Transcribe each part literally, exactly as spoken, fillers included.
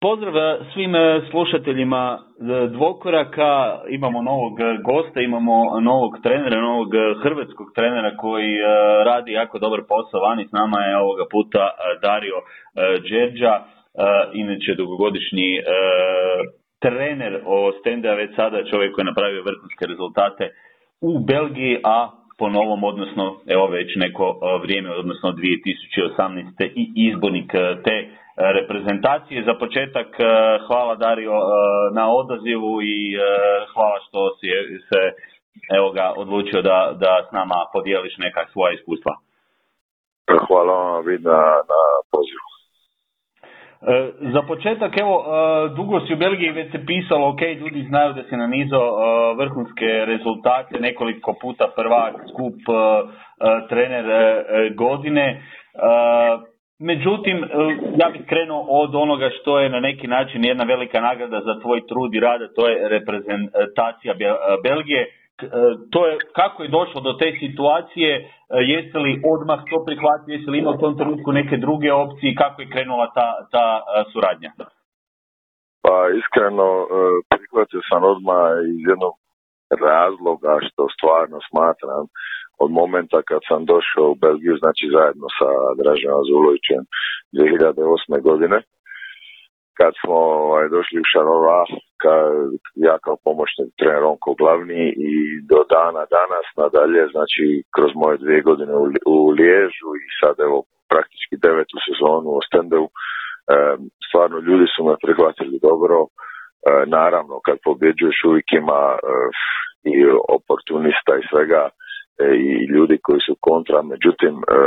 Pozdrav svim slušateljima Dvokoraka, imamo novog gosta, imamo novog trenera, novog hrvatskog trenera koji radi jako dobar posao vani. S nama je ovoga puta Dario Đerđa, inače dugogodišnji trener Ostende, već sada čovjek koji je napravio vrhunske rezultate u Belgiji, a po novom, odnosno evo već neko vrijeme, odnosno dvije tisuće osamnaeste i izbornik te reprezentacije. Za početak hvala Dario na odazivu i hvala što si se evo ga odlučio da, da s nama podijeliš neka svoja iskustva. Hvala vam na, na pozivu. E, za početak, evo, e, dugo si u Belgiji, već se pisalo, ok, ljudi znaju da si nanizao e, vrhunske rezultate, nekoliko puta prvak, skup, e, e, trener e, godine. E, međutim, e, ja bih krenuo od onoga što je na neki način jedna velika nagrada za tvoj trud i rada, to je reprezentacija Belgije. To je, kako je došlo do te situacije, jesi li odmah to prihvatio, jesi li imao u tom trenutku neke druge opcije, kako je krenula ta, ta suradnja? Pa iskreno prihvatio sam odmah iz jednog razloga što stvarno smatram od momenta kad sam došao u Belgiju, znači zajedno sa Dražanom Zulovićem dvije hiljade osme godine. Kad smo ovaj, došli u Šaroras, ja kao pomoćni trener, on kao glavni, i do dana danas nadalje, znači kroz moje dvije godine u, u Liežu i sad evo praktički devetu sezonu u Ostendeu, um, stvarno ljudi su me prihvatili dobro. E, naravno, kad pobjeđuješ uvijek ima e, i oportunista i svega e, i ljudi koji su kontra, međutim e,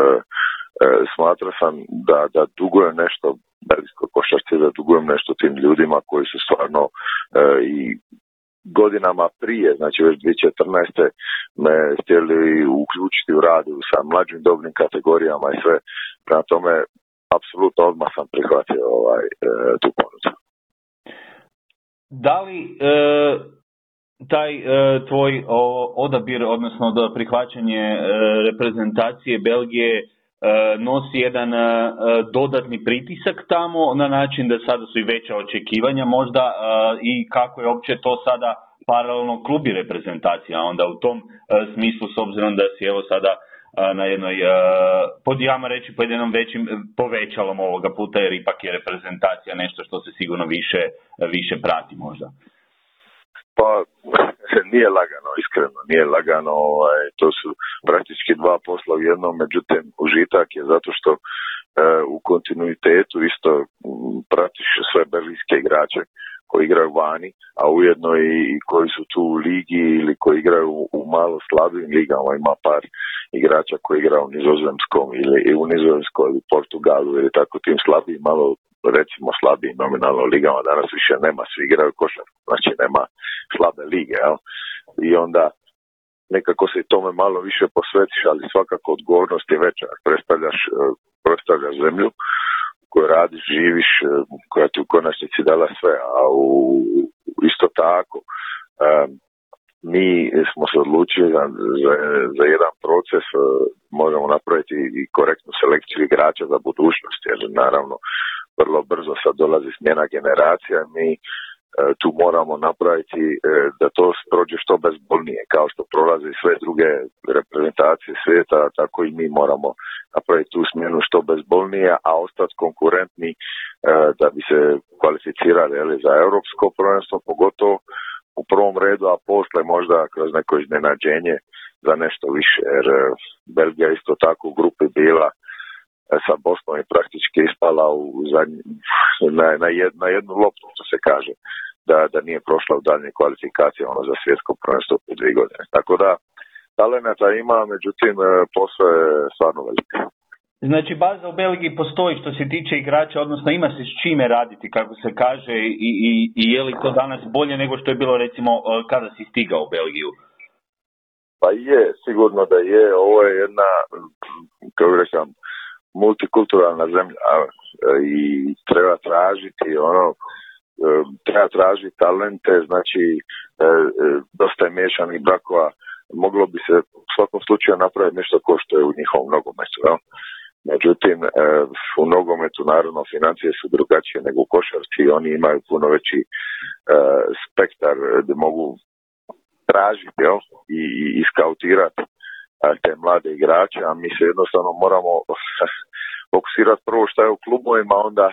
E, smatra sam da, da dugujem nešto belgijskoj košarci, da dugujem nešto tim ljudima koji su stvarno e, i godinama prije, znači već dvije tisuće četrnaeste me htjeli uključiti u radu sa mlađim dobnim kategorijama i sve. Prema tome, apsolutno odmah sam prihvatio ovaj, e, tu ponudu. Da li e, taj e, tvoj o, odabir, odnosno do prihvaćanje e, reprezentacije Belgije nosi jedan dodatni pritisak tamo na način da sada su i veća očekivanja možda, i kako je uopće to sada paralelno klubi reprezentacija onda u tom smislu, s obzirom da si evo sada na jednoj, pod jama reći, pod jednom većim povećalom ovoga puta, jer ipak je reprezentacija nešto što se sigurno više, više prati možda? Pa nije lagano, iskreno, nije lagano, ovaj, to su praktički dva posla u jednom, međutim užitak je zato što e, u kontinuitetu isto pratiš sve belgijske igrače koji igraju vani, a ujedno i koji su tu u ligi ili koji igraju u malo slabijim ligama. Ima par igrača koji igraju u Nizozemskom ili u Nizozemskoj ili u Portugalu ili tako tim slabijim, malo recimo slabijim nominalno ligama. Danas više nema, svi igraju košarku, znači nema slabe lige, jel? I onda nekako se i tome malo više posvetiš, ali svakako odgovornost je veća. Predstavljaš, predstavljaš zemlju koju radiš, živiš, koja ti u konačnici dala sve, a u, isto tako um, mi smo se odlučili za, za, za jedan proces, uh, možemo napraviti i korektnu selekciju igrača za budućnost, jer naravno vrlo brzo sad dolazi smjena generacija, mi e, tu moramo napraviti e, da to prođe što bezbolnije, kao što prolaze sve druge reprezentacije svijeta, tako i mi moramo napraviti tu smjenu što bezbolnije, a ostati konkurentni e, da bi se kvalificirali ali, za europsko prvenstvo, pogotovo u prvom redu, a posle možda kroz neko iznenađenje za nešto više, jer e, Belgija isto tako u grupi bila sa Bosnom i praktički ispala u zadnji, na, na, jed, na jednu loptu, što se kaže, da, da nije prošla u daljnje kvalifikacije ono za svjetsko prvenstvo u dvije godine. Tako da, talenata ima, međutim, posao je stvarno velika. Znači, baza u Belgiji postoji što se tiče igrača, odnosno ima se s čime raditi, kako se kaže, i, i, i je li to danas bolje nego što je bilo, recimo, kada si stigao u Belgiju? Pa je, sigurno da je. Ovo je jedna, kako rekam, multikulturalna zemlja i treba tražiti ono, treba tražiti talente, znači dosta je miješanih brakova, moglo bi se u svakom slučaju napraviti nešto ko što je u njihovom nogometu. Međutim, u nogometu naravno financije su drugačije nego u košarci i oni imaju puno veći spektar da mogu tražiti jel, i, i skautirati te mlade igrače, a mi se jednostavno moramo fokusirati prvo što je u klubovima, onda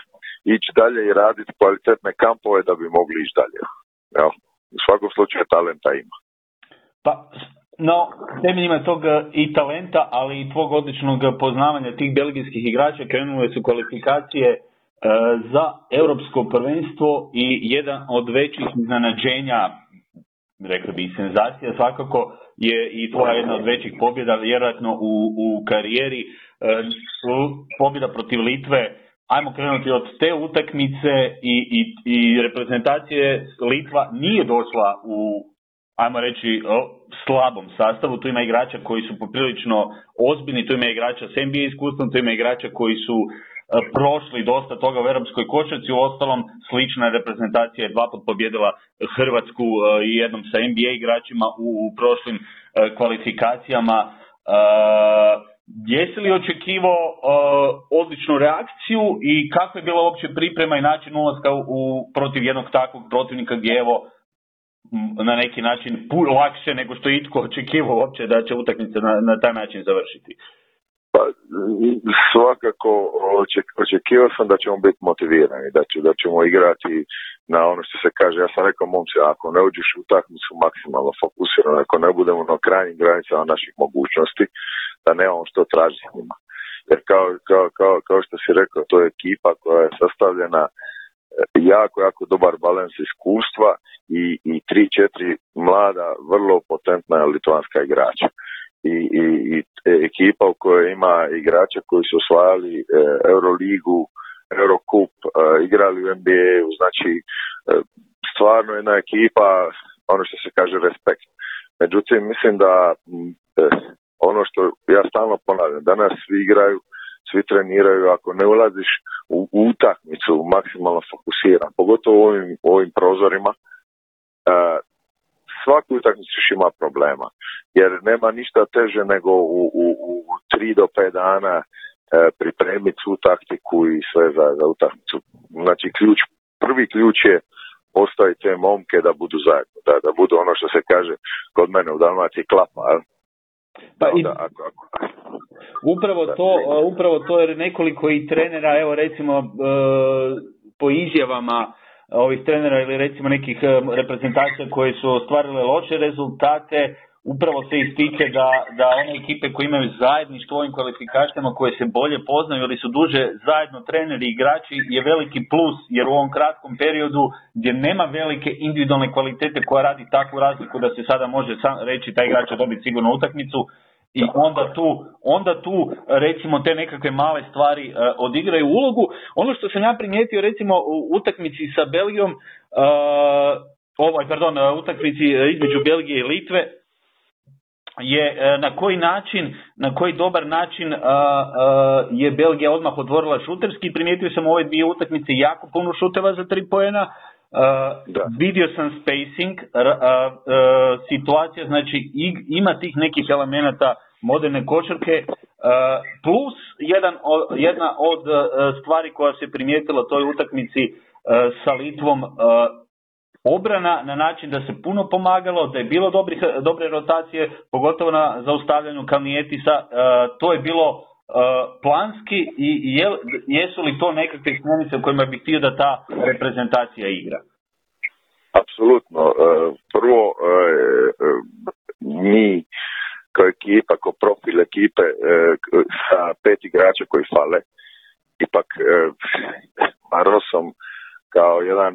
ići dalje i raditi kvalitetne kampove da bi mogli ići dalje. Jel. U svakom slučaju talenta ima. Pa, no, temeljima tog i talenta, ali i tvog odličnog poznavanja tih belgijskih igrača krenule su kvalifikacije e, za europsko prvenstvo i jedan od većih iznenađenja, rekli bi senzacija, svakako je i tvoja jedna od većih pobjeda, vjerojatno u, u karijeri, e, pobjeda protiv Litve. Ajmo krenuti od te utakmice i, i, i reprezentacije. Litva nije došla u, ajmo reći, o, slabom sastavu. Tu ima igrača koji su poprilično ozbiljni, tu ima igrača s N B A iskustvom, tu ima igrača koji su e, prošli dosta toga u europskoj košarci. U ostalom, slična reprezentacija je dva put pobjedila Hrvatsku i e, jednom sa N B A igračima u, u prošlim e, kvalifikacijama. E, Jesi li očekivao uh, odličnu reakciju i kakva je bila uopće priprema i način ulaska u, u protiv jednog takvog protivnika gdje je evo na neki način puno lakše nego što je itko očekivao uopće da će utakmica na, na taj način završiti? Pa, svakako oček, očekivao sam da ćemo biti motivirani, da, ću, da ćemo igrati na ono što se kaže. Ja sam rekao momci, ako ne uđeš u utakmicu maksimalno fokusirano, ako ne budemo na krajnjim granicama naših mogućnosti, da nemamo što tražiti s njima. Jer kao, kao, kao, kao što si rekao, to je ekipa koja je sastavljena jako, jako dobar balans iskustva i, i tri četiri mlada, vrlo potentna litvanska igrača. I, i, i ekipa u kojoj ima igrača koji su osvajali e, Euroligu, Eurocup, e, igrali u N B A-u, znači e, stvarno jedna ekipa, ono što se kaže respekt. Međutim, mislim da e, ono što ja stalno ponavljam, danas svi igraju, svi treniraju, ako ne ulaziš u utakmicu maksimalno fokusiran, pogotovo u ovim, ovim prozorima, uh, svaku utakmicu ćeš ima problema, jer nema ništa teže nego u, u, u tri do pet dana uh, pripremiti svu taktiku i sve za, za utakmicu. Znači ključ, prvi ključ je postaviti te momke da budu zajedno, da, da budu ono što se kaže kod mene u Dalmaciji klapa, ali pa i, upravo to, upravo to jer nekoliko i trenera, evo recimo e, po izjavama ovih trenera ili recimo nekih reprezentacija koje su ostvarile loše rezultate, upravo se ističe da, da one ekipe koje imaju zajedništvo ovim kvalifikacijama, koje se bolje poznaju ili su duže zajedno treneri i igrači, je veliki plus, jer u ovom kratkom periodu gdje nema velike individualne kvalitete koja radi takvu razliku da se sada može sam reći taj igrač će dobiti sigurno utakmicu, i onda tu, onda tu recimo te nekakve male stvari uh, odigraju ulogu. Ono što sam ja primijetio recimo u utakmici sa Belgijom, uh, ovaj, pardon, u utakmici između Belgije i Litve, je na koji način, na koji dobar način a, a, je Belgija odmah otvorila šuterski. Primijetio sam u ove dvije utakmice jako puno šuteva za tri poena. A, vidio sam spacing, a, a, situacija, znači ima tih nekih elemenata moderne košarke, a, plus jedan od, jedna od stvari koja se primijetila u toj utakmici a, sa Litvom, a, obrana na način da se puno pomagalo, da je bilo dobrih, dobre rotacije, pogotovo na zaustavljanju Kalnijetisa. E, to je bilo e, planski i je, jesu li to nekakve smjernice u kojima bih htio da ta reprezentacija igra? Apsolutno. E, prvo, e, mi kao ekipa, kao profil ekipe e, sa pet igrača koji fale, ipak e, Marosom kao jedan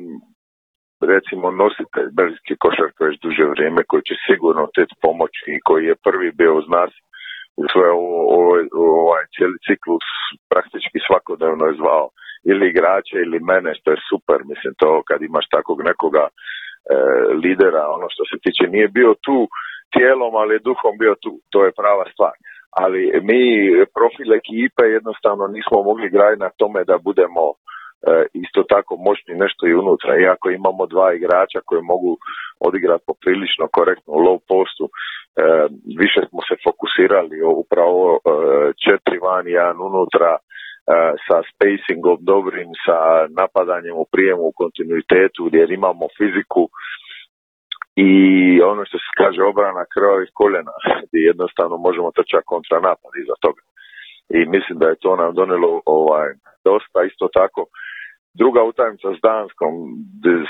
recimo nositelj belgijski košarke već duže vrijeme, koji će sigurno teć pomoći i koji je prvi bio uz nas u svoj ovaj, ovaj cijeli ciklus praktički svakodnevno je zvao ili igrače ili mene, što je super, mislim to kad imaš takvog nekoga e, lidera, ono što se tiče nije bio tu tijelom, ali je duhom bio tu, to je prava stvar. Ali mi profil ekipe jednostavno nismo mogli graditi na tome da budemo E, isto tako moćni nešto i unutra, iako imamo dva igrača koji mogu odigrati poprilično korektno u low postu, više smo se fokusirali upravo četiri van, jedan unutra, sa spacingom dobrim, sa napadanjem u prijemu u kontinuitetu jer imamo fiziku i ono što se kaže obrana krvavih koljena gdje jednostavno možemo trčati kontra napad iza toga. I mislim da je to nam donijelo ovaj, dosta. Isto tako druga utakmica s Danskom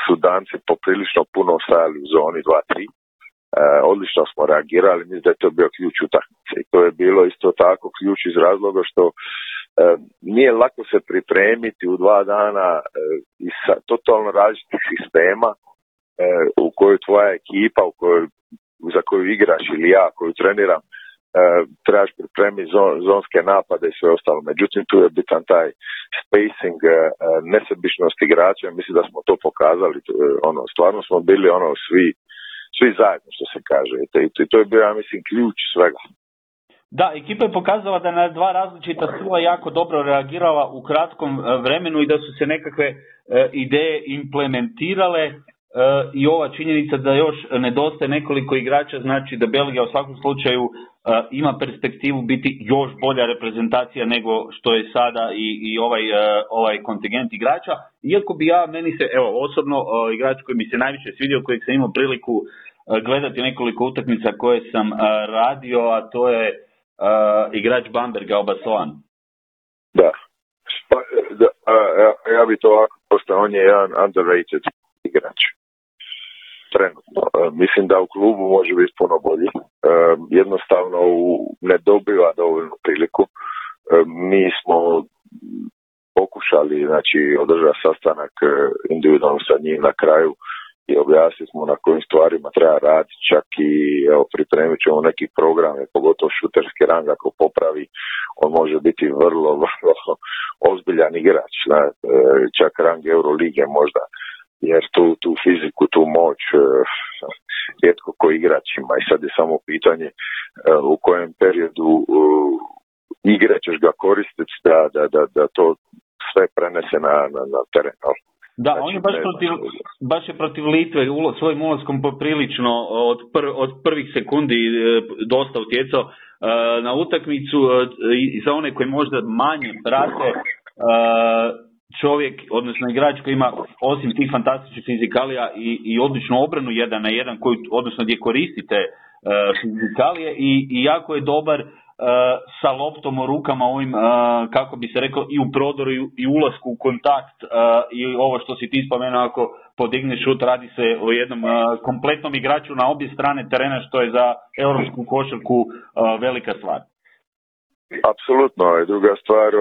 su Danci poprilično puno stajali u zoni dva tri. E, odlično smo reagirali, mislim da je to bio ključ utakmice i to je bilo isto tako ključ iz razloga što e, nije lako se pripremiti u dva dana e, iz totalno različitih sistema e, u kojoj tvoja ekipa u kojoj, za koju igraš ili ja koju treniram e, trebaš pripremiti zon, zonske napade i sve ostalo. Međutim, tu je bitan taj spacing, e, nesebičnost igrača. Mislim da smo to pokazali, e, ono, stvarno smo bili ono svi svi zajedno, što se kaže. I to je bio, ja mislim, ključ svega. Da, ekipa je pokazala da na dva različita stila jako dobro reagirala u kratkom vremenu i da su se nekakve e, ideje implementirale e, i ova činjenica da još nedostaje nekoliko igrača znači da Belgija u svakom slučaju e, ima perspektivu biti još bolja reprezentacija nego što je sada i, i ovaj, e, ovaj kontingent igrača. Iako bi ja, meni se, evo, osobno e, igrač koji mi se najviše svidio, kojeg sam imao priliku gledati nekoliko utakmica koje sam uh, radio, a to je uh, igrač Bamberga, Obasuan. Da. Pa, da ja, ja bi to ovako postao, on je jedan underrated igrač. Trenutno. Mislim da u klubu može biti puno bolji. Um, jednostavno u, ne dobiva dovoljnu priliku. Um, mi smo pokušali, znači, održati sastanak individualno sa njim na kraju i objasnili smo na kojim stvarima treba raditi, čak i evo, pripremit ćemo neki program, pogotovo šuterski rang, ako popravi, on može biti vrlo, vrlo ozbiljan igrač, ne? Čak rang Eurolige možda, jer tu, tu fiziku, tu moć, rijetko koji igrač ima i sad je samo pitanje u kojem periodu igre ćeš ga koristiti da, da, da, da to sve prenese na, na, na teren. Da, on je baš protiv, baš je protiv Litve ulo, svojim ulaskom poprilično od, pr, od prvih sekundi dosta utjecao uh, na utakmicu uh, i za one koji možda manje prate uh, čovjek, odnosno igrač koji ima osim tih fantastičnih fizikalija i, i odličnu obranu jedan na jedan koju, odnosno gdje koristite uh, fizikalije i, i jako je dobar sa loptom u rukama ovim, kako bi se rekao, i u prodoru i ulasku u kontakt i ovo što si ti spomenuo, ako podigne šut, radi se o jednom kompletnom igraču na obje strane terena, što je za europsku košarku velika stvar. Apsolutno, je druga stvar,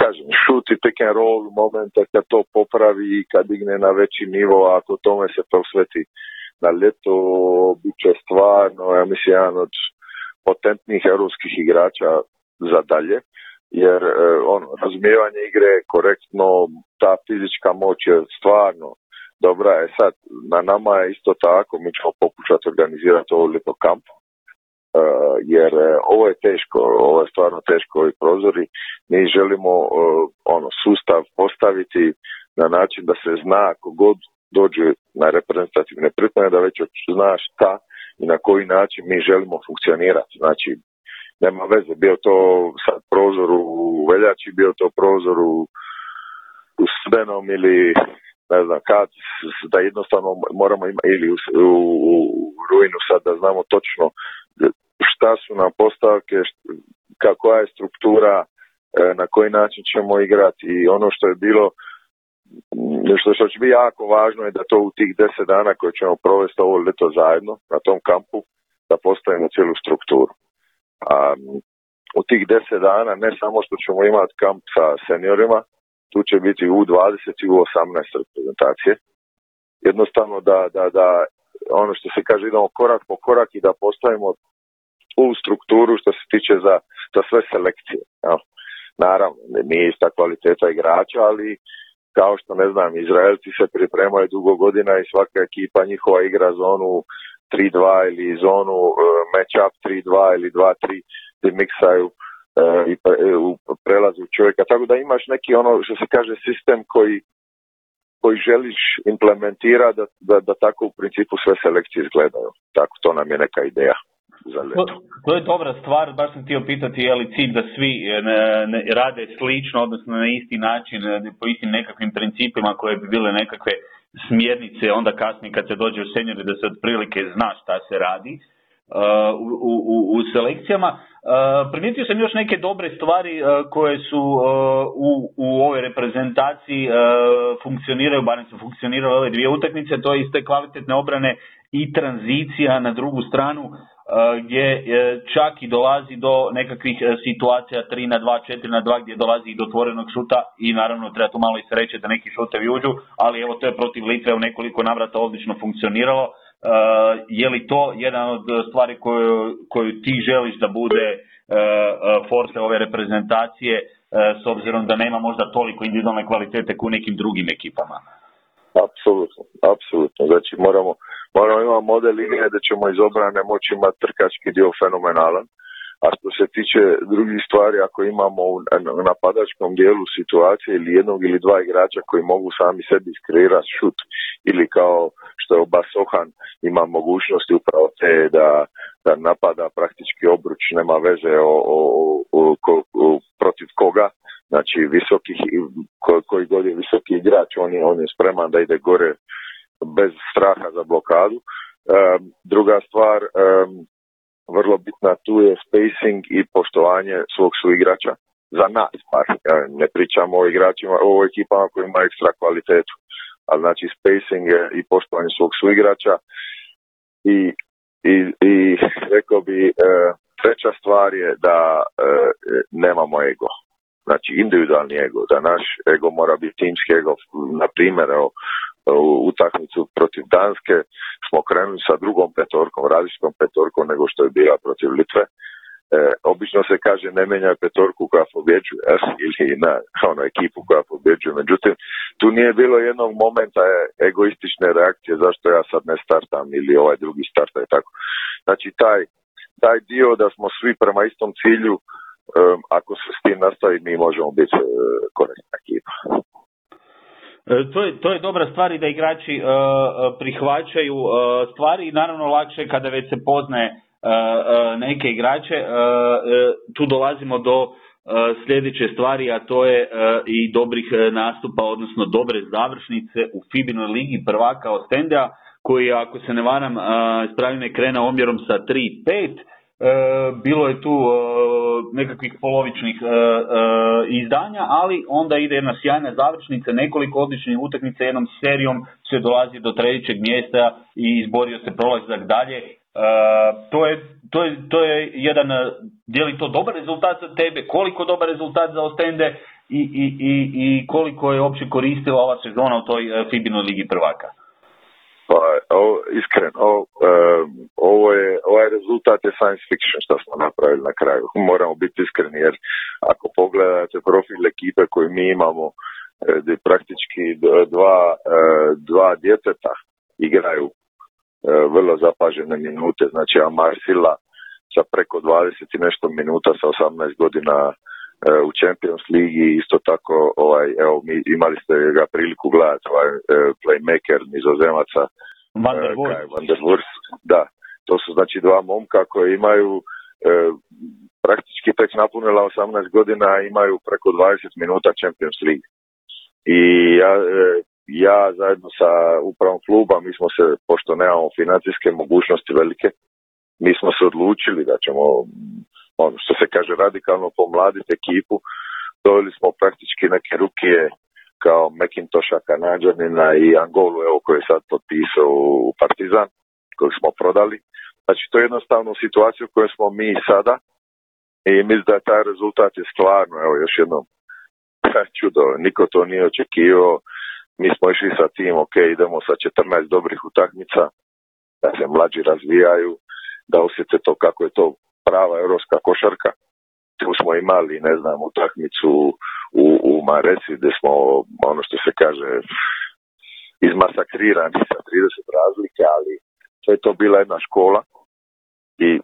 kažem, šut i pick and roll momenta kad to popravi i kad digne na veći nivo, ako tome se prosveti na ljeto, bit će stvarno, ja mislim, jedan od potentnih europskih igrača za dalje, jer ono, razumijevanje igre je korektno, ta fizička moć je stvarno dobra. Je sad, na nama je isto tako, mi ćemo pokušati organizirati ovo ljeto kamp, jer ovo je teško, ovo je stvarno teško i prozori. Mi želimo ono, sustav postaviti na način da se zna, ako god dođe na reprezentativne pripreme, da već znaš šta i na koji način mi želimo funkcionirati. Znači, nema veze, bio to sad prozor u veljači, bio to prozor u, u studenom ili ne znam kad, da jednostavno moramo imati, ili u, u, u rujnu sad, da znamo točno šta su nam postavke, kakva je struktura, na koji način ćemo igrati. I ono što je bilo, što, što će biti jako važno je da to u tih deset dana koje ćemo provesti ovo ljeto zajedno na tom kampu, da postavimo cijelu strukturu. A, u tih deset dana ne samo što ćemo imati kamp sa seniorima, tu će biti U dvadeset i U osamnaest reprezentacije. Jednostavno da, da, da ono što se kaže, idemo korak po korak i da postavimo u strukturu što se tiče za, za sve selekcije. Ja. Naravno, nije ista kvaliteta igrača, ali kao što, ne znam, Izraelci se pripremaju dugo godina i svaka ekipa njihova igra zonu tri dva ili zonu uh, match-up tri dva ili dva tri gdje miksaju uh, i pre, uh, prelazu čovjeka. Tako da imaš neki, ono što se kaže, sistem koji koji želiš implementirati da, da, da tako u principu sve selekcije izgledaju. Tako, to nam je neka ideja. To, to je dobra stvar, baš sam htio pitati je li cilj da svi ne, ne, rade slično, odnosno na isti način, po istim nekakvim principima koje bi bile nekakve smjernice, onda kasnije kad se dođe u seniori da se otprilike zna šta se radi uh, u, u, u selekcijama. Uh, primijetio sam još neke dobre stvari uh, koje su uh, u, u ovoj reprezentaciji uh, funkcioniraju, barem su funkcionirale ove dvije utakmice, to je iz te kvalitetne obrane i tranzicija na drugu stranu, gdje čak i dolazi do nekakvih situacija tri na dva, četiri na dva, gdje dolazi i do otvorenog šuta i naravno treba tu malo i sreće da neki šutevi uđu, ali evo to je protiv Litve u nekoliko navrata odlično funkcioniralo. Je li to jedan od stvari koju, koju ti želiš da bude force ove reprezentacije, s obzirom da nema možda toliko individualne kvalitete kao u nekim drugim ekipama? Apsolutno, apsolutno. Znači moramo, moramo imati model linije da ćemo iz obrane moći imati trkački dio fenomenalan. A što se tiče drugih stvari, ako imamo u napadačkom dijelu situacije ili jednog ili dva igrača koji mogu sami sebi iskreirati šut, ili kao što je Obasuan ima mogućnosti upravo te da, da napada praktički obruč, nema veze o, o, o, o, o, protiv koga. Znači, visoki, koji god je visoki igrač, on je, on je spreman da ide gore bez straha za blokadu. Um, druga stvar, um, vrlo bitna tu je spacing i poštovanje svog suigrača. Za nas, par. Ne pričamo o igračima, o ekipama koji ima ekstra kvalitetu. Ali znači, spacing je i poštovanje svog suigrača. I, i, i rekao bi, uh, treća stvar je da uh, nemamo ego. Znači individualni ego, da naš ego mora biti timski ego. Na primjer, u utakmicu protiv Danske smo krenuli sa drugom petorkom, različitom petorkom nego što je bila protiv Litve. E, obično se kaže ne menjaj petorku koja pobjeđuje ili na ono, ekipu koja pobjeđuje. Međutim, tu nije bilo jednog momenta egoistične reakcije zašto ja sad ne startam ili ovaj drugi starta i tako. Znači taj, taj dio da smo svi prema istom cilju. Um, ako se s tim nastavi, mi možemo biti uh, korektna ekipa. E, to, je, to je dobra stvar i da igrači uh, prihvaćaju uh, stvari i naravno lakše kada već se poznaje uh, uh, neke igrače. Uh, uh, tu dolazimo do uh, sljedeće stvari, a to je uh, i dobrih nastupa, odnosno dobre završnice u Fibinoj ligi prvaka Ostendea, koji, ako se ne varam, uh, ispravljeno je krenuo omjerom sa tri pet. Bilo je tu nekakvih polovičnih izdanja, ali onda ide jedna sjajna završnica, nekoliko odličnih utakmica jednom serijom se dolazi do trećeg mjesta i izborio se prolazak dalje. To je, to je, to je jedan, je li to dobar rezultat za tebe, koliko dobar rezultat za Ostende i, i, i, i koliko je uopće koristila ova sezona u toj Fibinoj ligi prvaka? Pa, o, iskren, o, um, ovo je, ovaj rezultat je science fiction što smo napravili na kraju. Moramo biti iskreni jer ako pogledate profil ekipe koju mi imamo, gdje praktički dva, dva djeteta igraju vrlo zapažene minute. Znači, Maressa sa preko dvadeset i nešto minuta sa osamnaest godina u Champions League, isto tako ovaj, evo, mi imali ste ga priliku gledati, ovaj playmaker Nizozemaca Van der Voort. Van der Voort, da. To su znači dva momka koji imaju eh, praktički tek napunila osamnaest godina, imaju preko dvadeset minuta Champions League. I ja, eh, ja zajedno sa upravom kluba, mi smo se, pošto nemamo financijske mogućnosti velike, mi smo se odlučili da ćemo, ono što se kaže, radikalno pomladiti ekipu. Doveli smo praktički neke rukije kao Mekintoša Kanađanina i Angolu, evo, koji je sad potpisao u Partizan, kojeg smo prodali. Znači, to je jednostavno situacija u kojoj smo mi sada i mislim da je taj rezultat je stvarno, evo, još jednom čudo, niko to nije očekivao. Mi smo išli sa tim, ok, idemo sa četrnaest dobrih utakmica, da se mlađi razvijaju, da osjete to kako je to prava europska košarka. Tu smo imali, ne znam, utakmicu u, u Maresi gdje smo, ono što se kaže, izmasakrirani sa trideset razlike, ali to je to bila jedna škola i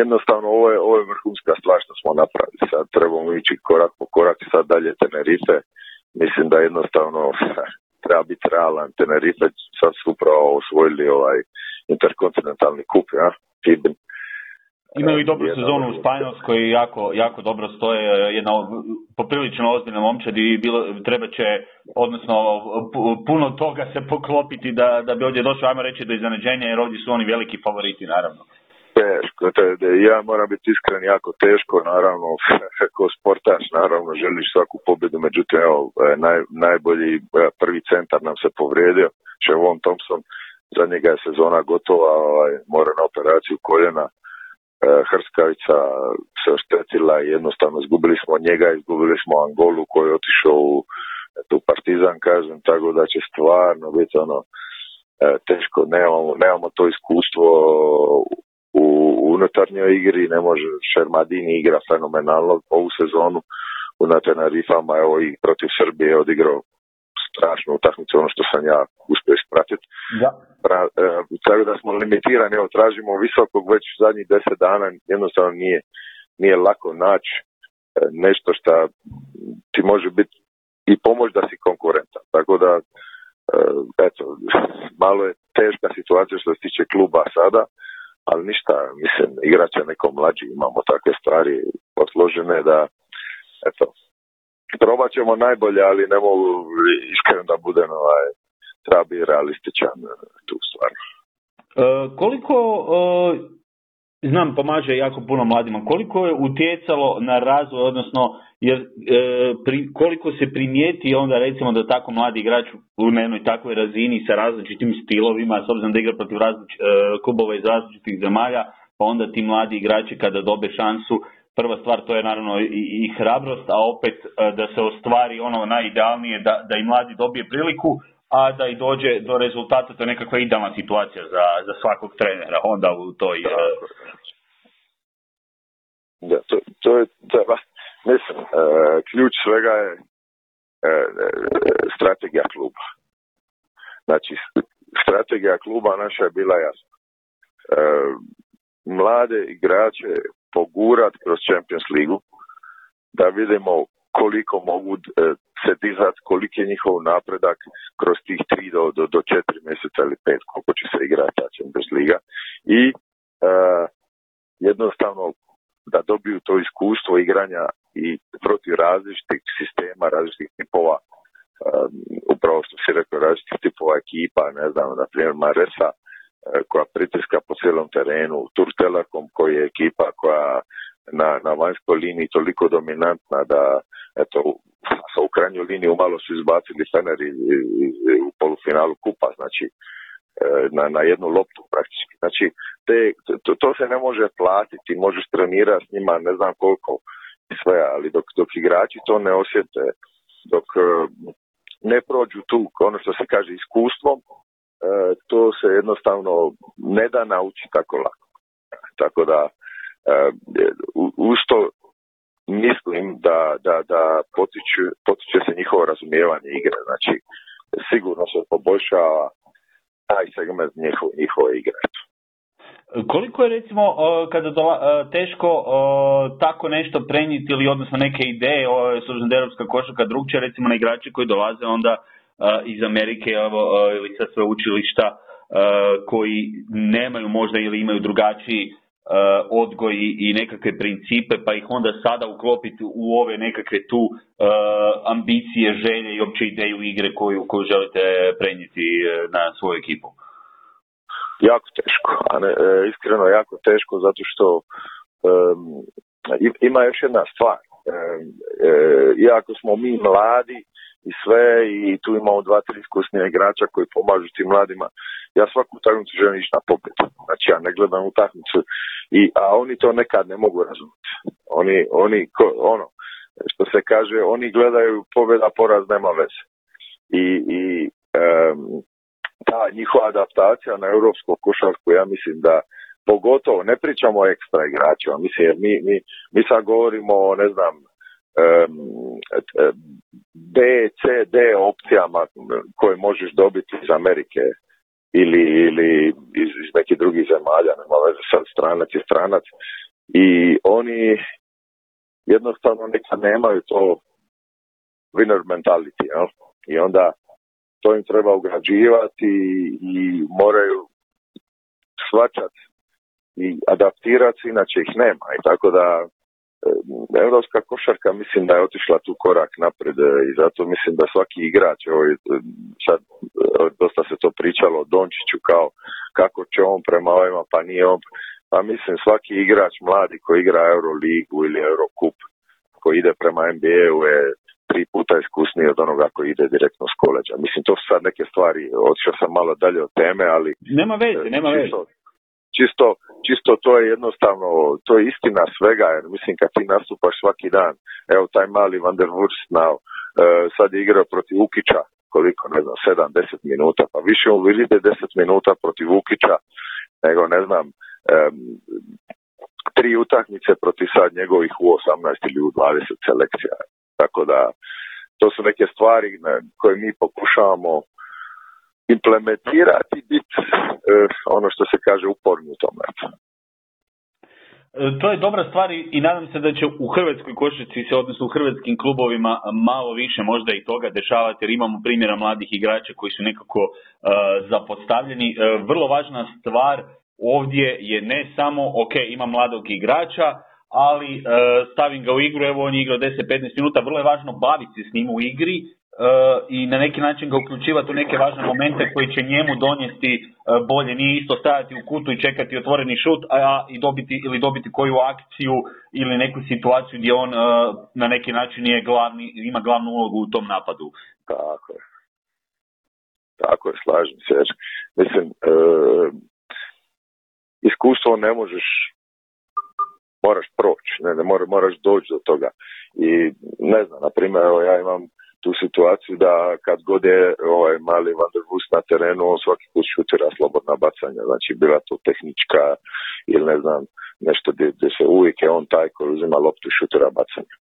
jednostavno ovo je, ovo je vrhunska stvar što smo napravili. Sad trebamo ići korak po korak, sad dalje Tenerife, mislim da jednostavno treba biti realan. Tenerife sad su upravo osvojili ovaj interkontinentalni kup, ja, Fibin. Imaju i dobru sezonu u Španjolskoj, jako, jako dobro stoje, jedna poprilično ozbiljna momčad i bilo, treba će, odnosno puno toga se poklopiti da, da bi ovdje došao, ajmo reći, do iznenađenja, jer ovdje su oni veliki favoriti, naravno. Teško, te, ja moram biti iskren, jako teško, naravno, kao sportaš, naravno, želiš svaku pobjedu, međutim, evo, naj, najbolji prvi centar nam se povrijedio, Šervon Thompson, za njega je sezona gotova, ovaj, mora na operaciju koljena, Hrskavica se oštetila i jednostavno izgubili smo njega, izgubili smo Angolu koji je otišao u, u Partizan, kažem, tako da će stvarno biti ono teško, nemamo, nemamo to iskustvo u, u unutarnjoj igri, ne može, Šermadini igra fenomenalno ovu sezonu na Tenerifama, evo i protiv Srbije je odigrao strašnu utakmicu, ono što sam ja uspio ispratiti. Da. Pra- e, tako da smo limitirani, evo, tražimo visokog već zadnjih deset dana, jednostavno nije, nije lako naći e, nešto što ti može biti i pomoći da si konkurentan. Tako da, e, eto, malo je teška situacija što se tiče kluba sada, ali ništa, mislim, igrača neko mlađi, imamo takve stvari posložene da, eto, probat ćemo najbolje, ali ne mogu iskreno da budem ovaj, treba biti realističan tu stvar. E, koliko, e, znam, pomaže jako puno mladima, koliko je utjecalo na razvoj, odnosno jer, e, pri, koliko se primijeti onda recimo da tako mladi igrač u jednoj takvoj razini sa različitim stilovima, s obzirom da igra protiv različ, e, klubova iz različitih zemalja, pa onda ti mladi igrači kada dobe šansu, prva stvar to je naravno i, i hrabrost, a opet da se ostvari ono najidealnije, da, da i mladi dobije priliku, a da i dođe do rezultata, to je nekakva idealna situacija za, za svakog trenera, onda u toj... Da, da to, to je, da, mislim, e, ključ svega je e, strategija kluba. Znači, strategija kluba naša je bila jasna. E, mlade igrače pogurat kroz Champions League-u, da vidimo koliko mogu se dizati, koliki je njihov napredak kroz tih tri do, do, do četiri mjeseca ili pet, koliko će se igrati ta Champions League-a. I uh, jednostavno da dobiju to iskustvo igranja i protiv različitih sistema, različitih tipova, um, upravo što si rekao, različitih tipova ekipa, ne znam, na primjer Maressa, koja pritiska po cijelom terenu, Türk Telekom koji je ekipa koja na, na vanjskoj liniji toliko dominantna da eto, sa u krajnjoj liniji malo su izbacili Fener u polufinalu kupa, znači na, na jednu loptu praktički. Znači, te, to, to se ne može platiti, možeš trenirati s njima ne znam koliko sve, ali dok, dok igrači to ne osjete, dok ne prođu tu, ono što se kaže, iskustvom, to se jednostavno ne da naučiti tako lako. Tako da, uz to mislim da, da, da potiče, potiče se njihovo razumijevanje igre. Znači, sigurno se poboljšava taj segment njihove, njihove igre. Koliko je recimo kada dola, teško tako nešto prenijeti ili odnosno neke ideje, služno da je europska košarka drukčija recimo na igrače koji dolaze onda iz Amerike ili sa sveučilišta koji nemaju možda ili imaju drugačiji odgoj i nekakve principe, pa ih onda sada uklopiti u ove nekakve tu ambicije, želje i opće ideju igre koju, koju želite prenijeti na svoju ekipu? Jako teško, a ne, iskreno jako teško, zato što um, ima još jedna stvar. Um, iako smo mi mladi i sve, i tu imamo dva, tri iskusnija igrača koji pomažu tim mladima. Ja svaku utakmicu želim ići na pobjedu. Znači, ja ne gledam utakmicu, i, a oni to nekad ne mogu razumjeti. Oni, oni ko, ono, što se kaže, oni gledaju pobjeda, poraz nema veze. I, i um, ta njihova adaptacija na europsku košarku, ja mislim da pogotovo, ne pričamo o ekstra igračima, mislim, jer mi, mi, mi sad govorimo o, ne znam, B, C, D opcijama koje možeš dobiti iz Amerike ili, ili iz, iz nekih drugih zemalja, nema veze sad, stranac je stranac, i oni jednostavno nekad nemaju to winner mentality. Jel? I onda to im treba ugrađivati i, i moraju shvaćati i adaptirati, inače ih nema. I tako da europska košarka mislim da je otišla tu korak napred i zato mislim da svaki igrač, evo, sad dosta se to pričalo o Dončiću kao kako će on prema ovima, pa nije on, pa mislim svaki igrač mladi koji igra Euroligu ili Eurocup koji ide prema N B A-u je tri puta iskusniji od onoga koji ide direktno s koleđa. Mislim, to su sad neke stvari, otišao sam malo dalje od teme, ali nema veze, nema veze. Čisto, čisto to je jednostavno, to je istina svega, jer mislim kad ti nastupaš svaki dan, evo taj mali Van der Voort znao, e, sad je igrao protiv Ukića, koliko, ne znam, sedam do deset minuta, pa više mu vidite deset minuta protiv Ukića, nego ne znam, e, tri utakmice protiv sad njegovih u osamnaest ili u dvadeset selekcija. Tako da, to su neke stvari ne, koje mi pokušavamo implementirati i biti e, ono što se kaže uporni u tome. To je dobra stvar i nadam se da će u hrvatskoj košarci se, odnosno u hrvatskim klubovima, malo više možda i toga dešavati, jer imamo primjera mladih igrača koji su nekako e, zapostavljeni. E, vrlo važna stvar ovdje je ne samo, ok, ima mladog igrača, ali e, stavim ga u igru, evo on je igrao deset do petnaest minuta, vrlo je važno baviti se s njim u igri e, i na neki način ga uključivati u neke važne momente koji će njemu donijeti e, bolje. Nije isto stajati u kutu i čekati otvoreni šut a, a, i dobiti, ili dobiti koju akciju ili neku situaciju gdje on e, na neki način je glavni, ima glavnu ulogu u tom napadu. Tako je. Tako je, slažem se. Mislim, e, iskustvo ne možeš moraš proći, ne, ne mora, moraš doći do toga. I ne znam, na primjer, ja imam tu situaciju da kad god je ovaj mali Van der Voort na terenu, on svaki put šutira slobodna bacanja, znači bila to tehnička ili ne znam, nešto gdje, gdje se uvijek je on taj koji uzima loptu i šutira bacanja.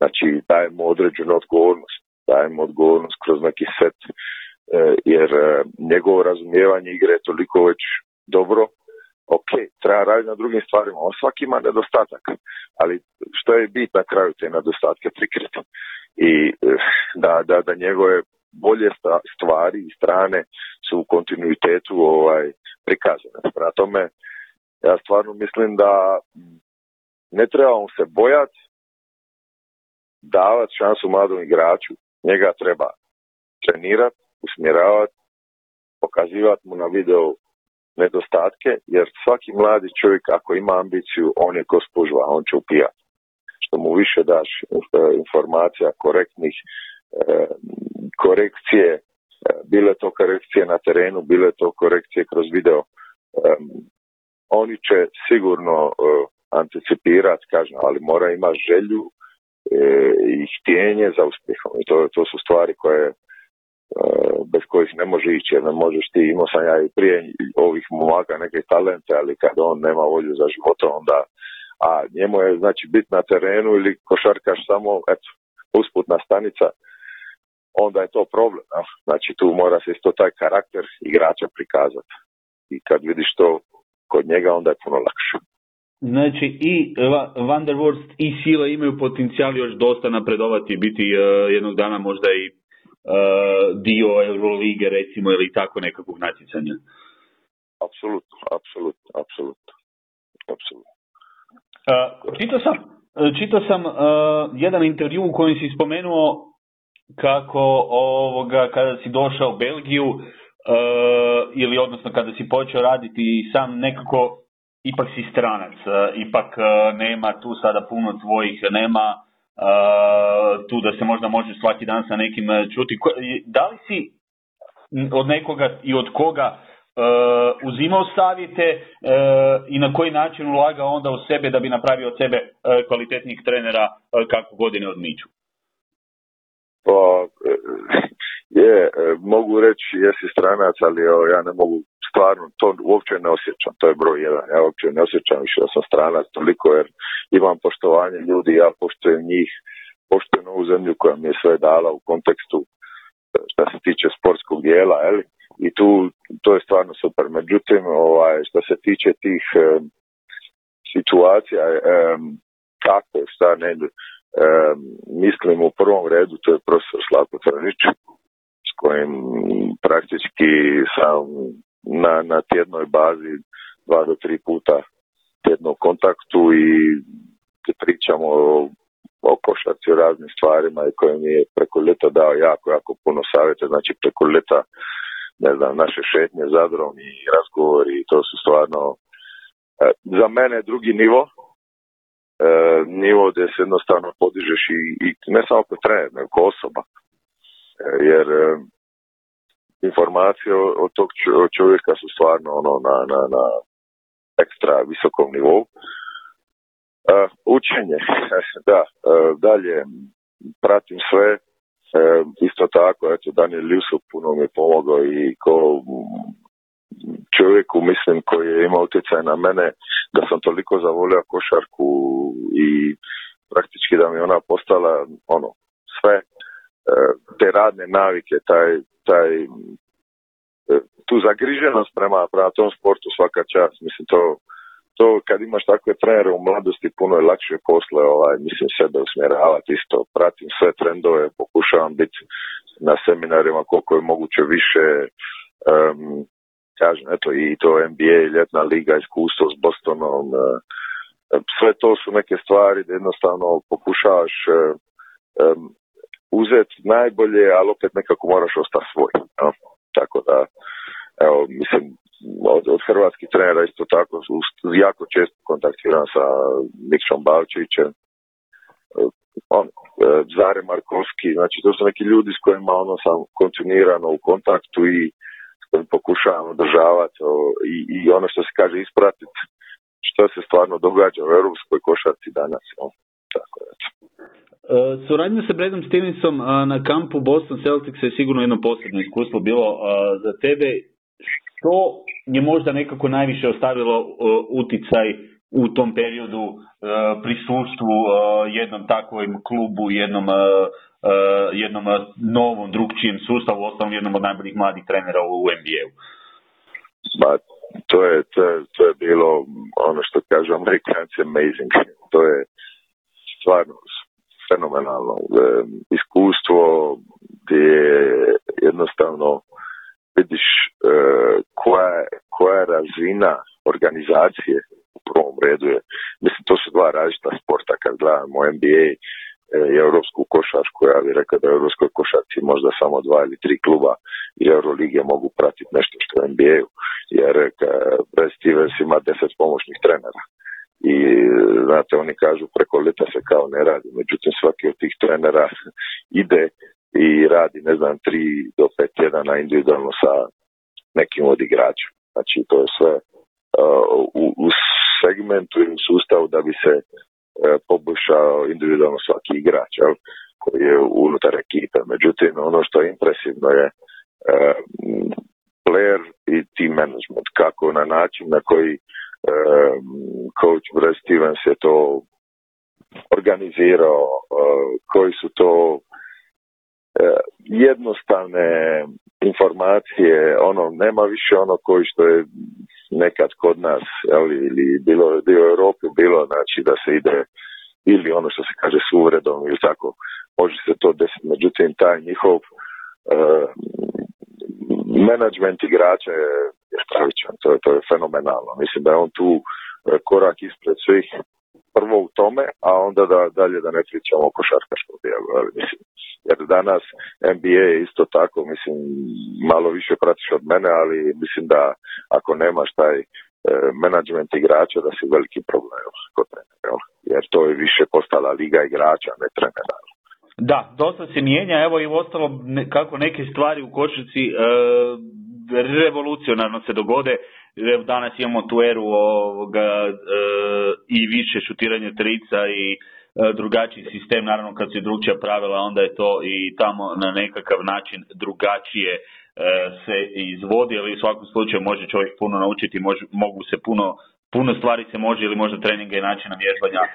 Znači dajemo određenu odgovornost, dajemo odgovornost kroz neki set, jer njegovo razumijevanje igre je toliko već dobro. Ok, treba raditi na drugim stvarima, on svaki ima nedostatak, ali što je bit na kraju te nedostatke prikriti i da, da, da njegove bolje stvari i strane su u kontinuitetu ovaj, prikazane. Prema tome, ja stvarno mislim da ne trebamo se bojati davati šansu mladom igraču, njega treba trenirati, usmjeravati, pokazivati mu na videu nedostatke, jer svaki mladi čovjek ako ima ambiciju, on je ko spužva, on će upijati. Što mu više daš informacija korektnih, korekcije, bile to korekcije na terenu, bile to korekcije kroz video, oni će sigurno anticipirati, kažem, ali mora imati želju i htjenje za uspjehom. I to, to su stvari koje bez kojih ne može ići, jer ne možeš ti, imao sam ja i prije ovih momaka neke talente, ali kad on nema volju za života, onda a njemu je znači bit na terenu ili košarkaš samo eto, usputna stanica, onda je to problem. Znači tu mora se isto taj karakter igrača prikazati i kad vidiš to kod njega, onda je puno lakše. Znači i Van der Voort i Sila imaju potencijal još dosta napredovati, biti uh, jednog dana možda i dio Eurolige recimo ili tako nekakvog natjecanja. Apsolutno, apsolutno, apsolutno. apsolutno. Uh, čitao sam, čitao sam uh, jedan intervju u kojem si spomenuo kako ovoga kada si došao u Belgiju uh, ili odnosno kada si počeo raditi sam nekako ipak si stranac, uh, ipak uh, nema tu sada puno tvojih, nema Uh, tu da se možda može svaki dan sa nekim čuti. Da li si od nekoga i od koga uh, uzimao savjete uh, i na koji način ulagao onda u sebe da bi napravio od sebe uh, kvalitetnih trenera uh, kako godine odmiču? Pa, je, mogu reći jesi stranac, ali ja ne mogu stvarno, to uopće ne osjećam, to je broj jedan, ja uopće ne osjećam više da sam stranac toliko, jer imam poštovanje ljudi, ja poštujem njih, poštujem ovu zemlju koja mi je sve dala u kontekstu što se tiče sportskog dijela, eli? I tu to je stvarno super. Međutim, ovaj, što se tiče tih um, situacija, um, kako, šta ne, mislim u prvom redu, to je profesor Slavko Crnić, s kojim praktički sam na, na tjednoj bazi dva do tri puta tjedno u kontaktu i pričamo o, o košarci, o raznim stvarima i koje mi je preko leta dao jako, jako puno savjeta, znači preko leta, ne znam, naše šetnje Zadrom i razgovori, to su stvarno za mene drugi nivo, nivo gdje se jednostavno podižeš i, i ne samo kao trener, nego kao osoba, jer informacije o, o tog čovjeka su stvarno ono na, na, na ekstra visokom nivou. Učenje, da, dalje pratim sve. E, isto tako, eto, Daniel Ljusov puno mi je pomogao i ko čovjeku, mislim, koji je imao utjecaj na mene, da sam toliko zavolio košarku i praktički da mi ona postala, ono, sve e, te radne navike, taj, taj e, tu zagriženost prema, prema tom sportu svaka čast, mislim, to, to kad imaš takve trenere u mladosti, puno je lakše posle, ovaj, mislim, sebe usmjeravati isto, pratim sve trendove, pokušavam biti na seminarima koliko je moguće više, um, kažem, eto, i to N B A, ljetna liga, iskustvo s Bostonom, uh, sve to su neke stvari da jednostavno pokušavaš uh, um, uzeti najbolje, ali opet nekako moraš ostati svoj, no? Tako da, evo, mislim, Od, od hrvatskih trenera isto tako jako često kontaktiram sa Nikšom Bavčićem, on, Zare Markovski, znači to su neki ljudi s kojima ono sam kontinuirano u kontaktu i pokušavam održavati i, i ono što se kaže ispratiti što se stvarno događa u europskoj košarci danas. No, tako da. Suradnja sa Bradom Stevensom na kampu Boston Celtics je sigurno jedno posebno iskustvo bilo za tebe. To je možda nekako najviše ostavilo uh, uticaj u tom periodu uh, prisustvu uh, jednom takvom klubu, jednom, uh, uh, jednom uh, novom, drugčijem sustavu, ostalom jednom od najboljih mladih trenera u N B A-u. Ba, to je, to je, to je bilo ono što kažu Amerikanci amazing. To je stvarno fenomenalno um, iskustvo gdje jednostavno vidiš uh, koja, koja je razina organizacije u prvom redu je. Mislim, to su dva različita sporta kad gledamo N B A i uh, europsku košarku. Ja bih rekao da u europskoj košarci možda samo dva ili tri kluba i Eurolige mogu pratiti nešto što je N B A-u. Jer uh, Brad Stevens ima deset pomoćnih trenera. I znate, oni kažu preko leta se kao ne radi. Međutim, svaki od tih trenera ide i radi, ne znam, tri do pet tjedana individualno sa nekim od igrača. Znači, to je sve uh, u, u segmentu i u sustavu da bi se uh, poboljšao individualno svaki igrač, jel, koji je unutar ekipe. Međutim, ono što je impresivno je uh, player i team management. Kako na način na koji uh, coach Brad Stevens je to organizirao, uh, koji su to jednostavne informacije, ono, nema više ono koji što je nekad kod nas, ali, ili bilo u Europi, bilo, znači da se ide ili ono što se kaže s uvredom ili tako, može se to desiti. Međutim, taj njihov uh, menadžment igrača je, je stravičan, to, to je fenomenalno. Mislim da je on tu korak ispred svih, prvo u tome, a onda da dalje da ne pričamo o košarkaškom dijelu, ali mislim, jer danas N B A je isto tako, mislim, malo više pratiš od mene, ali mislim da ako nemaš taj e, menadžment igrača, da si veliki problem kod trenera, jer to je više postala liga igrača, ne trenera. Da, dosta se mijenja, evo i ostalo ne, kako neke stvari u košarci e, revolucionarno se dogode. Danas imamo tu eru ovoga, e, i više šutiranja trica i drugačiji sistem, naravno kad su drugčija pravila, onda je to i tamo na nekakav način drugačije e, se izvodi, ali u svakom slučaju može čovjek puno naučiti, može, mogu se puno, puno stvari se može ili možda treninga i načina vježbanja e,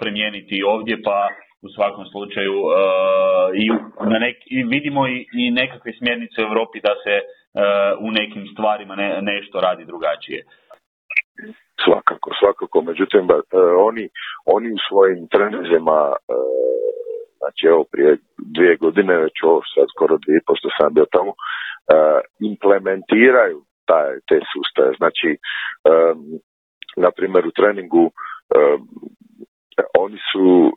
premijeniti i ovdje, pa u svakom slučaju e, i, na nek, i vidimo i, i nekakve smjernice u Europi da se e, u nekim stvarima ne, nešto radi drugačije. Svakako, svakako. Međutim, ba, oni, oni u svojim trendima, e, znači evo prije dvije godine, već ovo sad skoro dvije, pošto sam bio tamo, e, implementiraju taj, te sustave. Znači, e, na primjer u treningu e, oni su e,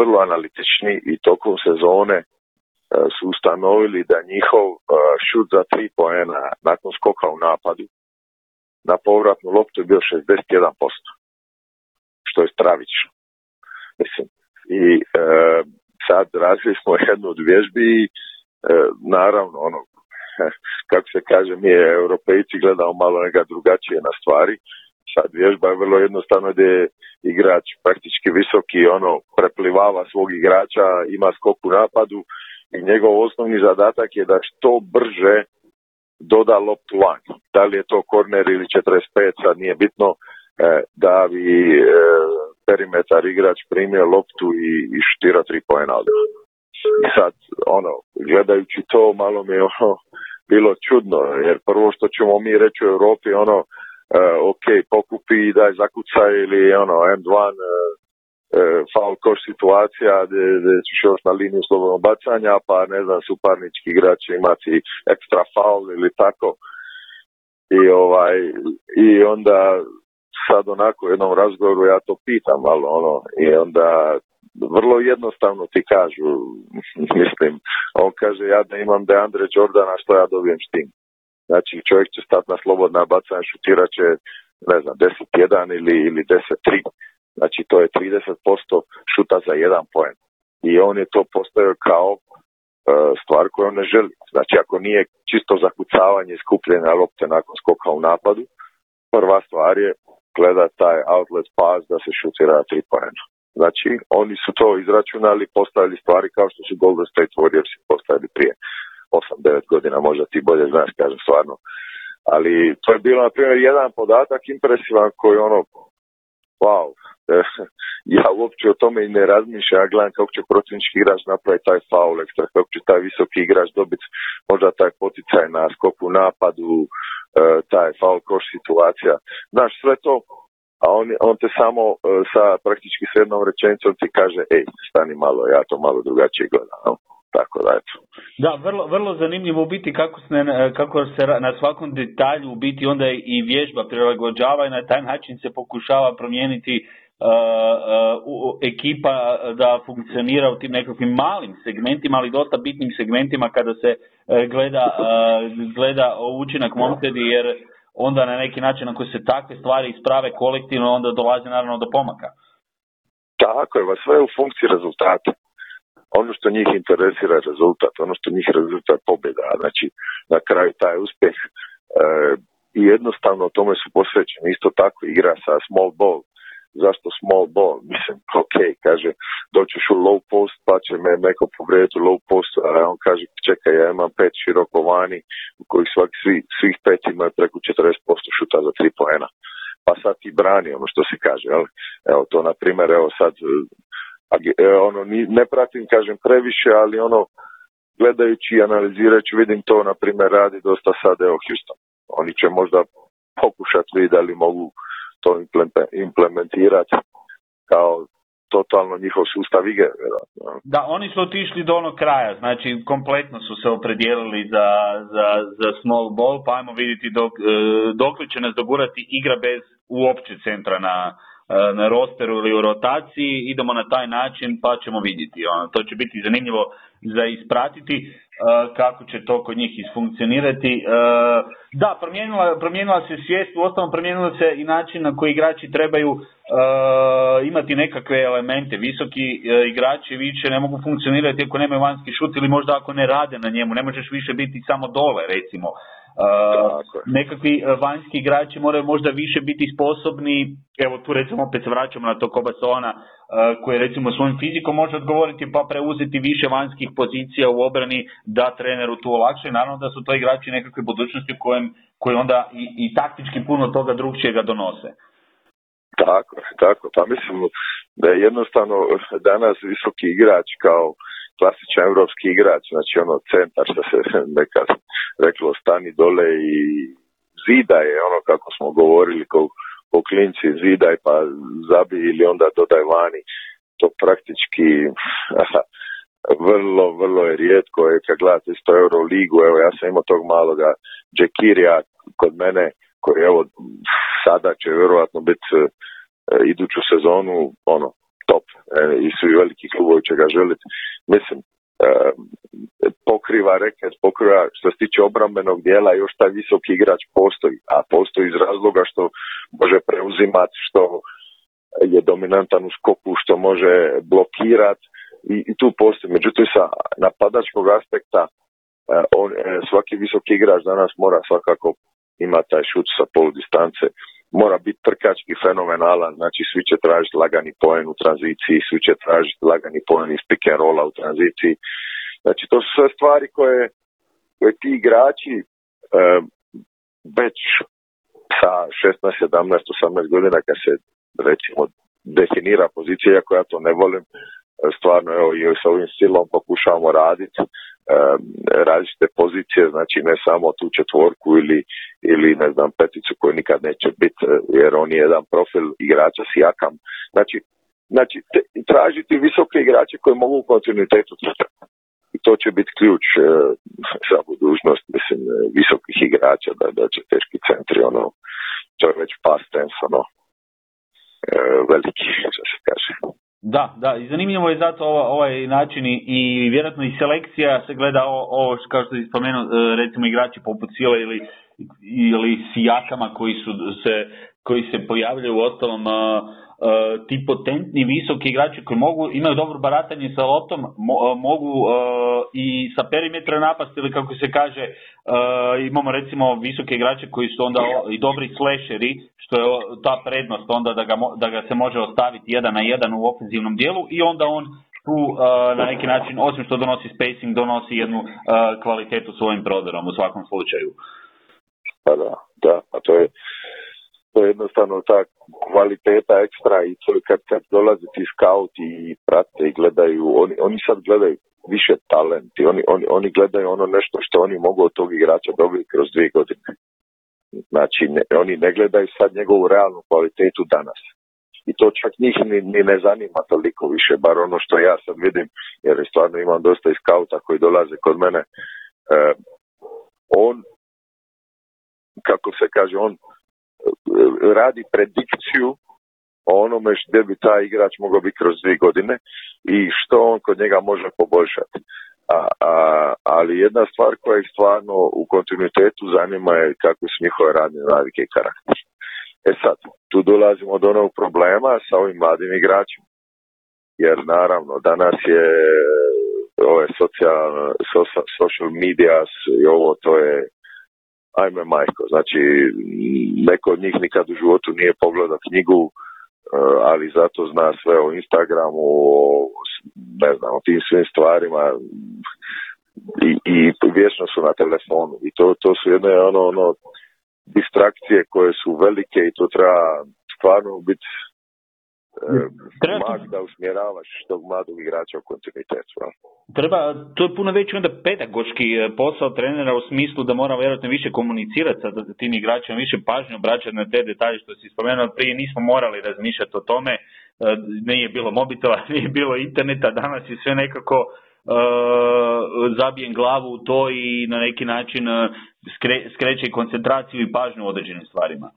vrlo analitični i tokom sezone su ustanovili da njihov šut za tri poena nakon skoka u napadu na povratnu loptu je bio šezdeset jedan posto, što je stravično. Mislim, i e, sad razvili smo jednu od vježbi i e, naravno, ono, kako se kaže, mi je Europejci gledamo malo neka drugačije na stvari. Sad vježba je vrlo jednostavno gdje je igrač praktički visoki, ono, preplivava svog igrača, ima skok u napadu, i njegov osnovni zadatak je da što brže doda loptu van. Da li je to korner ili četrdeset pet, sad nije bitno, da bi perimetar igrač primio loptu i, i štira tri poena od. I sad, ono, gledajući to, malo mi je ono bilo čudno, jer prvo što ćemo mi reći u Europi, ono, ok, pokupi i daj zakucaj ili ono, end jedan, foul koš situacija gdje ćeš još na liniju slobodnog bacanja, pa ne znam, suparnički igrač će imati ekstra foul ili tako. I ovaj i onda sad onako u jednom razgovoru ja to pitam, ali ono, i onda vrlo jednostavno ti kažu, mislim, on kaže ja da imam DeAndre Jordana, što ja dobijem s tim. Znači čovjek će stati na slobodna bacanja, šutirat će, ne znam, deset jedan ili, ili deset tri. Znači to je trideset posto šuta za jedan poen. I on je to postavio kao e, stvar koju on ne želi. Znači ako nije čisto zakucavanje i skupljene lopte nakon skoka u napadu, prva stvar je gleda taj outlet pass da se šutira tri poena. Znači oni su to izračunali, postavili stvari kao što su Golden State Warriors postavili prije osam devet godina, možda ti bolje znaš, kažem stvarno. Ali to je bilo na primjer jedan podatak impresivan koji ono, wow, ja uopće o tome i ne razmišljam, ja gledam kako će protivnički igrač napraviti taj faul ekstra, kako će taj visoki igrač dobiti možda taj poticaj na skoku napadu, taj faul koš situacija, znaš sve to, a on, on te samo sa praktički s jednom rečenicom ti kaže, ej, stani malo, ja to malo drugačije gledam, no? Tako da, eto. Da, vrlo, vrlo zanimljivo u biti kako se, kako se na svakom detalju u biti onda i vježba prilagođava i na taj način se pokušava promijeniti uh, uh, ekipa da funkcionira u tim nekakvim malim segmentima, ali dosta bitnim segmentima kada se uh, gleda, uh, gleda učinak momčadi, jer onda na neki način ako se takve stvari isprave kolektivno, onda dolazi naravno do pomaka. Tako je, sve je u funkciji rezultata. Ono što njih interesira je rezultat, ono što njih rezultat je pobjeda, znači na kraju taj uspjeh e, i jednostavno tome su posvećeni. Isto tako igra sa small ball. Zašto small ball? Mislim, ok, kaže, doćeš u low post, pa će me neko povrijediti u low post, a on kaže, čekaj, ja imam pet široko vani, u kojih svak, svi, svih pet imaju preko četrdeset posto šuta za tri poena. Pa sad ti brani ono što se kaže, jel? Evo to, na primjer, evo sad... Ono, ne pratim, kažem, previše, ali ono, gledajući i analizirajući, vidim to, na primjer, radi dosta sad, evo, Houston. Oni će možda pokušati vidjeti da li mogu to implementirati kao totalno njihov sustav igre. Da, oni su otišli do onog kraja, znači, kompletno su se opredijelili za, za, za small ball, pa ajmo vidjeti dok, dokle će nas dogurati igra bez uopće centra na... na rosteru ili u rotaciji, idemo na taj način pa ćemo vidjeti. To će biti zanimljivo za ispratiti kako će to kod njih isfunkcionirati. Da, promijenila, promijenila se svijest, u ostalom promijenila se i način na koji igrači trebaju imati nekakve elemente. Visoki igrači više ne mogu funkcionirati ako nemaju vanjski šut ili možda ako ne rade na njemu, ne možeš više biti samo dole recimo. Uh, nekakvi vanjski igrači moraju možda više biti sposobni, evo tu recimo opet se vraćamo na to Obasuana uh, koji recimo svojim fizikom može odgovoriti pa preuzeti više vanjskih pozicija u obrani da treneru tu olakše. Naravno da su to igrači nekakve budućnosti kojem, koji onda i, i taktički puno toga drugčijega donose. Tako, tako, pa mislim da je jednostavno danas visoki igrač kao klasičan europski igrač, znači ono centar što se nekad reklo stani dole i zida je, ono kako smo govorili, ko, ko klinci zidaj pa zabij ili onda dodaj vani. To praktički vrlo, vrlo je rijetko. Je, kad gledate isto Euroligu, evo ja sam imao tog maloga Džekirija kod mene, koji evo sada će vjerojatno biti e, iduću sezonu ono top e, i svi veliki klubovi će ga želiti. Mislim, e, pokriva reket, pokriva što se tiče obrambenog dijela, još taj visoki igrač postoji, a postoji iz razloga što može preuzimati, što je dominantan u skoku, što može blokirati i, i tu postoji. Međutim, sa napadačkog aspekta e, on, e, svaki visoki igrač danas mora svakako ima taj šut sa polu distance, mora biti trkački fenomenalan, znači svi će tražiti lagani poen u tranziciji, svi će tražiti lagani poen iz pick and rolla u tranziciji. Znači to su sve stvari koje, koje ti igrači e, već sa šesnaest, sedamnaest, osamnaest godina kad se recimo definira pozicija, iako ja to ne volim, stvarno evo i sa ovim stilom pokušavamo raditi um, različite pozicije, znači ne samo tu četvorku ili, ili ne znam peticu koju nikad neće biti jer on je jedan profil igrača s jakam. Znači, znači te, tražiti visoke igrače koji mogu u kontinuitetu trčati. I to će biti ključ uh, za budućnost, mislim, visokih igrača da, da će teški centri, ono, to je već past tense, ono, uh, veliki, što se kaže. Da, da, i zanimljivo je zato ovo, ovaj način i, i vjerojatno i selekcija se gleda ovo, ovo kao što je spomenuo, recimo igrači poput Sile ili, ili Sijakama koji, su se, koji se pojavljaju u ostalom, a, a, ti potentni visoki igrači koji mogu, imaju dobro baratanje sa loptom, mo, mogu a, i sa perimetra napasti ili kako se kaže, a, imamo recimo visoke igrače koji su onda o, i dobri slasheri, što je ta prednost onda da ga, da ga se može ostaviti jedan na jedan u ofenzivnom dijelu i onda on tu uh, na neki način, osim što donosi spacing, donosi jednu uh, kvalitetu svojim prodorom u svakom slučaju. Pa da, da, a to je, to je jednostavno ta kvaliteta ekstra i to kad, kad dolaze ti skauti i prate i gledaju, oni, oni sad gledaju više talenti, oni, oni, oni gledaju ono nešto što oni mogu od tog igrača dobiti kroz dvije godine. Znači, ne, oni ne gledaju sad njegovu realnu kvalitetu danas. I to čak njih ni, ni ne zanima toliko više, bar ono što ja sad vidim, jer stvarno imam dosta i skauta koji dolaze kod mene. E, on, kako se kaže, on radi predikciju o onome gdje bi taj igrač mogao biti kroz dvije godine i što on kod njega može poboljšati. A, a, ali jedna stvar koja ih stvarno u kontinuitetu zanima je kako su njihove radne navike i karakter. E sad, tu dolazimo do onog problema sa ovim mladim igračima. Jer naravno, danas je ove social, social media i ovo, to je ajme majko. Znači, neko od njih nikad u životu nije pogledao knjigu, ali zato zna sve o Instagramu, o, ne znam, o tim svim stvarima i, i vječno su na telefonu i to, to su jedne ono, ono distrakcije koje su velike i to treba stvarno biti treba... mag da usmjeravaš tog mladog igrača u kontinuitetu. Treba, to je puno veći onda pedagoški posao trenera u smislu da mora vjerojatno više komunicirati sa tim igračima, više pažnje obraćati na te detalje što si spomenuo, prije nismo morali razmišljati o tome, nije bilo mobitela, nije bilo interneta, danas je sve nekako uh, zabijem glavu u to i na neki način uh, skre, skreće koncentraciju i pažnju u određenim stvarima.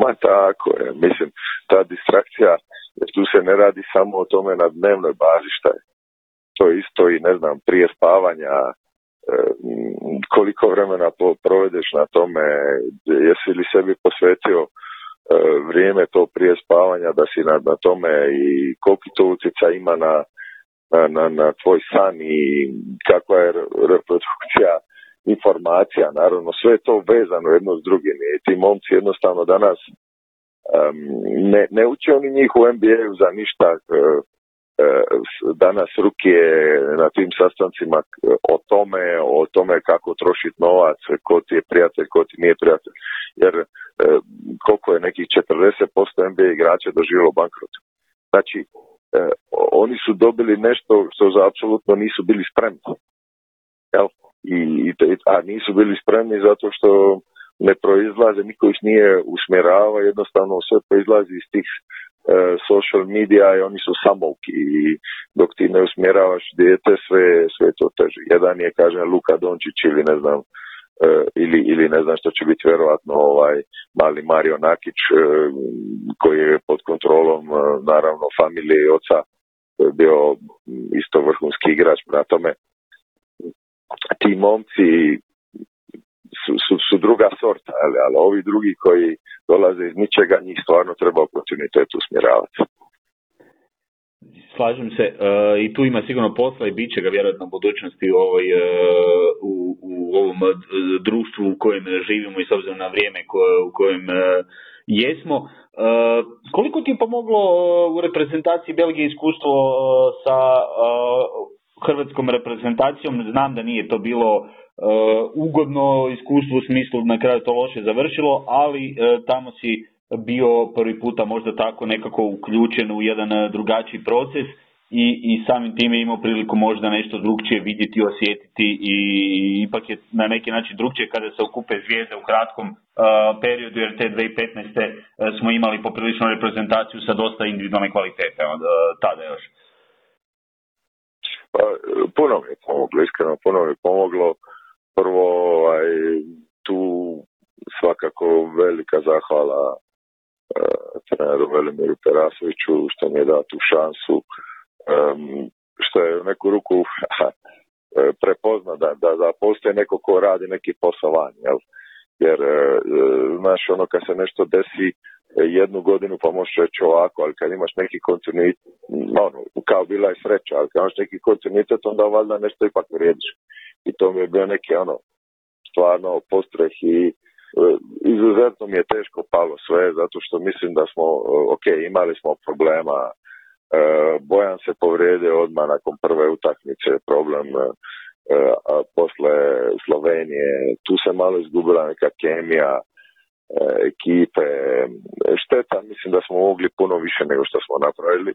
Ma tako je, mislim, ta distrakcija, jer tu se ne radi samo o tome na dnevnoj bazi šta je. To je isto i ne znam, prije spavanja, koliko vremena provedeš na tome, jesi li sebi posvetio vrijeme to prije spavanja da si na, na tome i koliko to utjeca ima na, na, na tvoj san i kakva je reprodukcija informacija, naravno, sve je to vezano jedno s drugim i ti momci jednostavno danas um, ne, ne uče oni njih u N B A-u za ništa uh, uh, danas ruke na tim sastancima o tome, o tome kako trošiti novac, ko ti je prijatelj, ko ti nije prijatelj, jer uh, koliko je nekih četrdeset posto N B A igrača doživjelo bankrot. Znači, uh, oni su dobili nešto što za apsolutno nisu bili spremni. Jel? I, i, a nisu bili spremni zato što ne proizlaze, niko ih nije usmjerava, jednostavno sve proizlazi iz tih e, social media i oni su samouki i dok ti ne usmjeravaš dijete sve, sve to teže. Jedan je, kažem, Luka Dončić ili ne znam e, ili, ili ne znam što će biti vjerojatno ovaj mali Mario Nakić e, koji je pod kontrolom e, naravno familije i oca, bio isto vrhunski igrač. Na tome ti momci Su, su, su druga sorta, ali, ali ovi drugi koji dolaze iz ničega, njih stvarno treba u kontinuitetu usmjeravati. Slažem se, e, i tu ima sigurno posla i bit će ga vjerojatno u budućnosti u, ovoj, e, u, u ovom e, društvu u kojem živimo i s obzirom na vrijeme koje, u kojem e, jesmo. E, koliko ti je pomoglo u reprezentaciji Belgije iskustvo sa e, hrvatskom reprezentacijom? Znam da nije to bilo Uh, ugodno iskustvo u smislu na kraju to loše završilo, ali uh, tamo si bio prvi puta možda tako nekako uključen u jedan uh, drugačiji proces i, i samim time imao priliku možda nešto drugčije vidjeti, osjetiti i, i ipak je na neki način drugčije kada se okupe zvijezde u kratkom uh, periodu, jer te dvije tisuće petnaeste. smo imali popriličnu reprezentaciju sa dosta individualne kvalitete od uh, tada još. Pa, puno mi je pomoglo, iskreno puno mi je pomoglo. Prvo, ovaj, tu svakako velika zahvala e, treneru Velimiru Perasoviću što mi je dao tu šansu, e, što je u neku ruku prepozna da, da, da postoji neko ko radi neki posao van, jel? Jer e, znaš ono kad se nešto desi jednu godinu pa možeš reći ovako, ali kad imaš neki kontinuitet, ono, kao bila je sreća, ali kad imaš neki kontinuitet onda valjda nešto ipak vrijediš. I to mi je bio neki ono stvarno postreh i e, izuzetno mi je teško palo sve, zato što mislim da smo, ok, imali smo problema, e, Bojan se povrijedio odmah nakon prve utakmice, problem e, a posle Slovenije, tu se malo izgubila neka kemija e, ekipe, šteta, mislim da smo mogli puno više nego što smo napravili.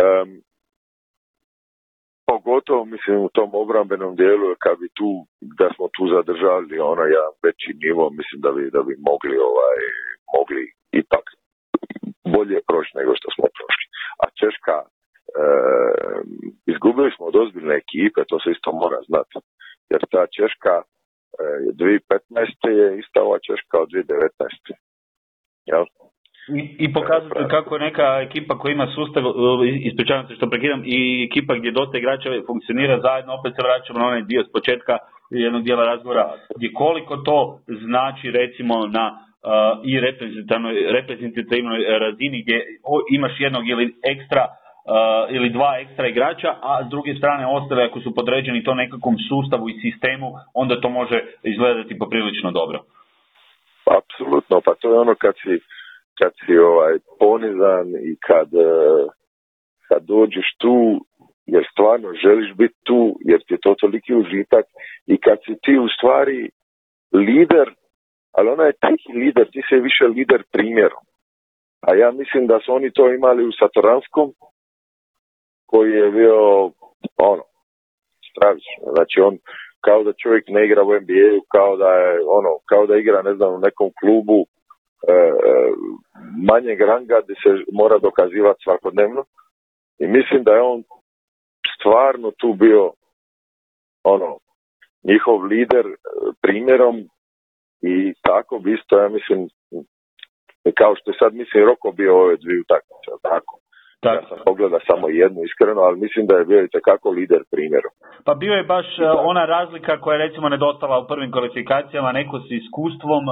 E, Pogotovo, mislim, u tom obrambenom dijelu, kad bi tu, da smo tu zadržali onaj jedan veći nivo, mislim da bi, da bi mogli, ovaj, mogli ipak bolje proći nego što smo prošli. A Češka, e, izgubili smo od ozbiljne ekipe, to se isto mora znati. Jer ta Češka e, dvije tisuće petnaeste. je ista ova Češka od dvije tisuće devetnaeste. Jel? I, i pokazati kako neka ekipa koja ima sustav, ispričavam se što prekidam, i ekipa gdje dosta igrača funkcionira zajedno, opet se vraćamo na onaj dio s početka jednog dijela razgovora, gdje koliko to znači recimo na uh, i reprezentativnoj, reprezentativnoj razini gdje imaš jednog ili ekstra uh, ili dva ekstra igrača, a s druge strane ostale ako su podređeni to nekakvom sustavu i sistemu, onda to može izgledati poprilično dobro. Apsolutno, pa to je ono kad si kad si ovaj, ponizan i kad, kad dođeš tu, jer stvarno želiš biti tu, jer ti je to toliki užitak, i kad si ti u stvari lider, ali ona je tihi lider, ti se više lider primjerom. A ja mislim da su oni to imali u Satoranskom, koji je bio, ono, stravično. Znači on, kao da čovjek ne igra u en bi ej-u, kao da je, ono, kao da igra, ne znam, u nekom klubu, manjeg ranga gdje se mora dokazivati svakodnevno, i mislim da je on stvarno tu bio ono njihov lider primjerom, i tako bi isto, ja mislim, kao što je sad mislim Roko bio ove dvije utakmice, tako. Ja sam pogledao samo jednu iskreno, ali mislim da je bio itekako lider primjerom. Pa bio je baš ona razlika koja je recimo nedostala u prvim kvalifikacijama, neko s iskustvom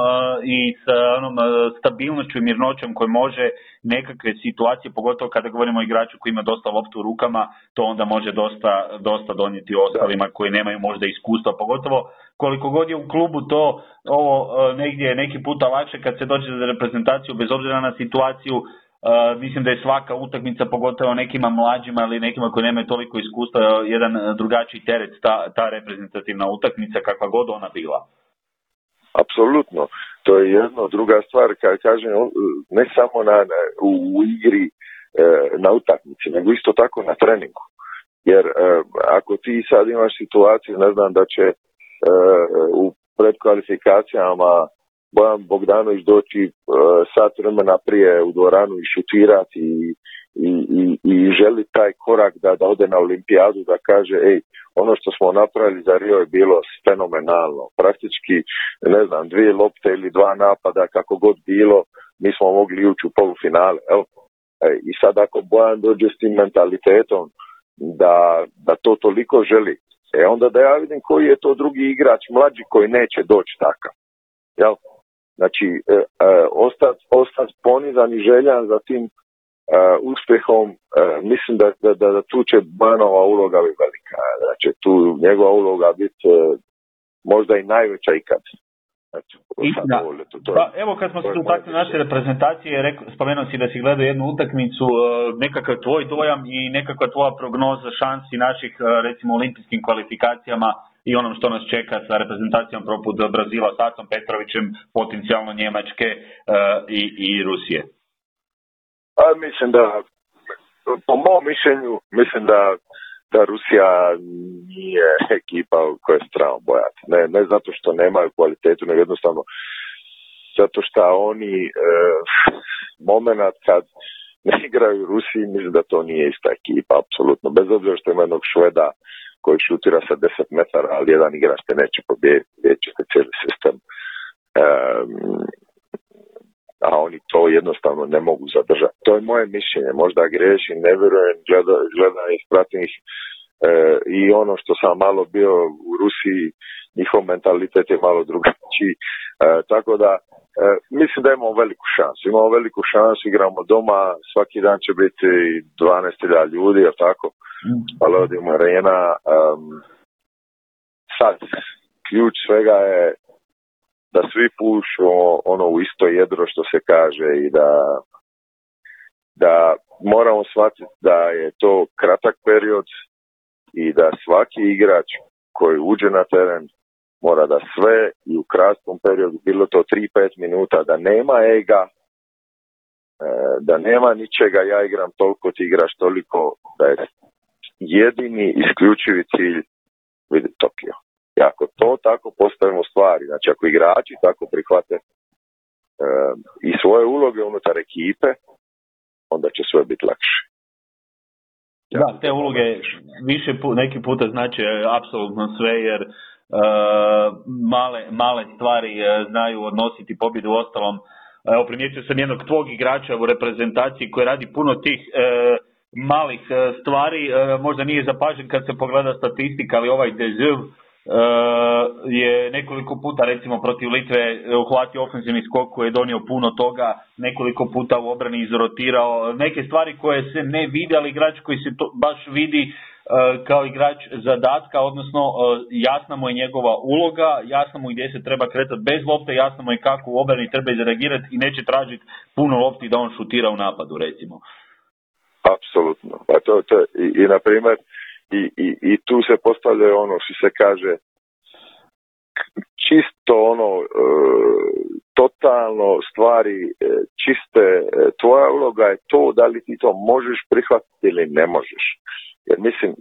i sa onom stabilnošću i mirnoćom koji može nekakve situacije, pogotovo kada govorimo o igraču koji ima dosta loptu u rukama, to onda može dosta, dosta donijeti ostalima koji nemaju možda iskustva, pogotovo koliko god je u klubu to ovo negdje neki puta lakše, kad se dođe za reprezentaciju, bez obzira na situaciju. Uh, mislim da je svaka utakmica, pogotovo nekima mlađima ili nekima koji nemaju toliko iskustva, jedan drugačiji teret, ta, ta reprezentativna utakmica, kakva god ona bila. Apsolutno, to je jedna druga stvar, kada kažem, ne samo na, na, u, u igri na utakmici, nego isto tako na treningu. Jer ako ti sad imaš situaciju, ne znam da će u pred kvalifikacijama Bojan Bogdanović doći e, sat vremena prije u dvoranu i šutirati i, i, i, i želi taj korak da, da ode na olimpijadu, da kaže ej, ono što smo napravili za Rio je bilo fenomenalno. Praktički, ne znam, dvije lopte ili dva napada, kako god bilo, mi smo mogli ući u polufinale. Evo. E, I sad ako Bojan dođe s tim mentalitetom da, da to toliko želi, e onda da ja vidim koji je to drugi igrač mlađi koji neće doći takav. Jel? Znači, e, e, ostat, ostat ponizan i željan za tim e, uspjehom, e, mislim da, da, da, da tu će Banova uloga biti velika. Znači, tu njegova uloga biti e, možda i najveća ikad. Znači, da. To, to, pa, evo kad smo se utakli naše reprezentacije, reko, spomenuo si da si gledao jednu utakmicu, nekakav tvoj dojam i nekakva tvoja prognoza šansi naših, recimo, olimpijskim kvalifikacijama i onom što nas čeka sa reprezentacijom poput Brazila, s Atom Petrovićem, potencijalno Njemačke e, i, i Rusije. A, mislim da, po mom mišljenju, mislim da da Rusija nije ekipa koja je strano bojati. Ne, ne zato što nemaju kvalitetu, nego jednostavno zato što oni e, moment kad ne igraju u Rusiji, mislim da to nije ista ekipa, apsolutno. Bez obzira što ima jednog Šveda koji šutira sa deset metara, ali jedan igrač te neće pobijeti, vječe se cijeli sistem. E, a oni to jednostavno ne mogu zadržati. To je moje mišljenje, možda grešim, ne vjerujem, gledam ih, pratim ih e, i ono što sam malo bio u Rusiji, njihov mentalitet je malo drugačiji, e, tako da e, mislim da imamo veliku šansu, imamo veliku šansu, igramo doma, svaki dan će biti dvanaest hiljada ljudi, jel tako, ali ovdje ima arena, e, sad, ključ svega je da svi pušu ono u isto jedro što se kaže i da, da moramo shvatiti da je to kratak period i da svaki igrač koji uđe na teren mora da sve i u kratkom periodu, bilo to tri do pet minuta, da nema ega, da nema ničega, ja igram toliko, ti igraš toliko, da je jedini isključivi cilj vidi Tokio. I ako to tako postavimo stvari, znači ako igrači tako prihvate e, i svoje uloge unutar ekipe, onda će sve biti lakše. Ja da, te uloge više pu, neki puta znači apsolutno sve, jer e, male, male stvari e, znaju odnositi pobjedu u ostalom. Evo, primijetio sam jednog tvog igrača u reprezentaciji koji radi puno tih e, malih e, stvari, e, možda nije zapažen kad se pogleda statistika, ali ovaj Deziv Uh, je nekoliko puta, recimo protiv Litve, uhvatio ofenzivni skok koji je donio puno toga, nekoliko puta u obrani izrotirao neke stvari koje se ne vidi, ali igrač koji se to baš vidi uh, kao igrač zadatka, odnosno uh, jasna mu je njegova uloga, jasna mu je gdje se treba kretati bez lopte, jasna mu je kako u obrani treba izreagirati i neće tražiti puno lopti da on šutira u napadu, recimo. Apsolutno, pa to, to i, i na primjer I, i, i tu se postavlja ono što se kaže čisto ono e, totalno stvari e, čiste, e, tvoja uloga je to da li ti to možeš prihvatiti ili ne možeš, jer mislim e,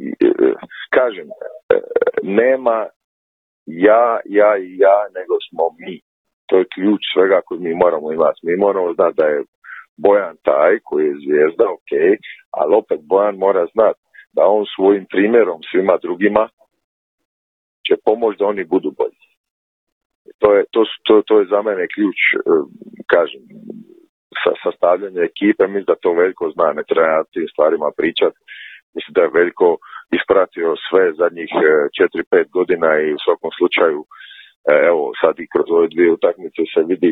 kažem e, nema ja, ja i ja, nego smo mi, to je ključ svega koji mi moramo imati, mi moramo znati da je Bojan taj koji je zvijezda, ok, ali opet Bojan mora znati da on svojim primjerom svima drugima će pomoći da oni budu bolji. To je, to, to, to je za mene ključ, kažem, sa, sastavljanje ekipe, mislim da to Veljko zna, ne treba tim stvarima pričati. Mislim da je Veljko ispratio sve zadnjih četiri do pet godina i u svakom slučaju, evo sad i kroz ove dvije utakmice se vidi,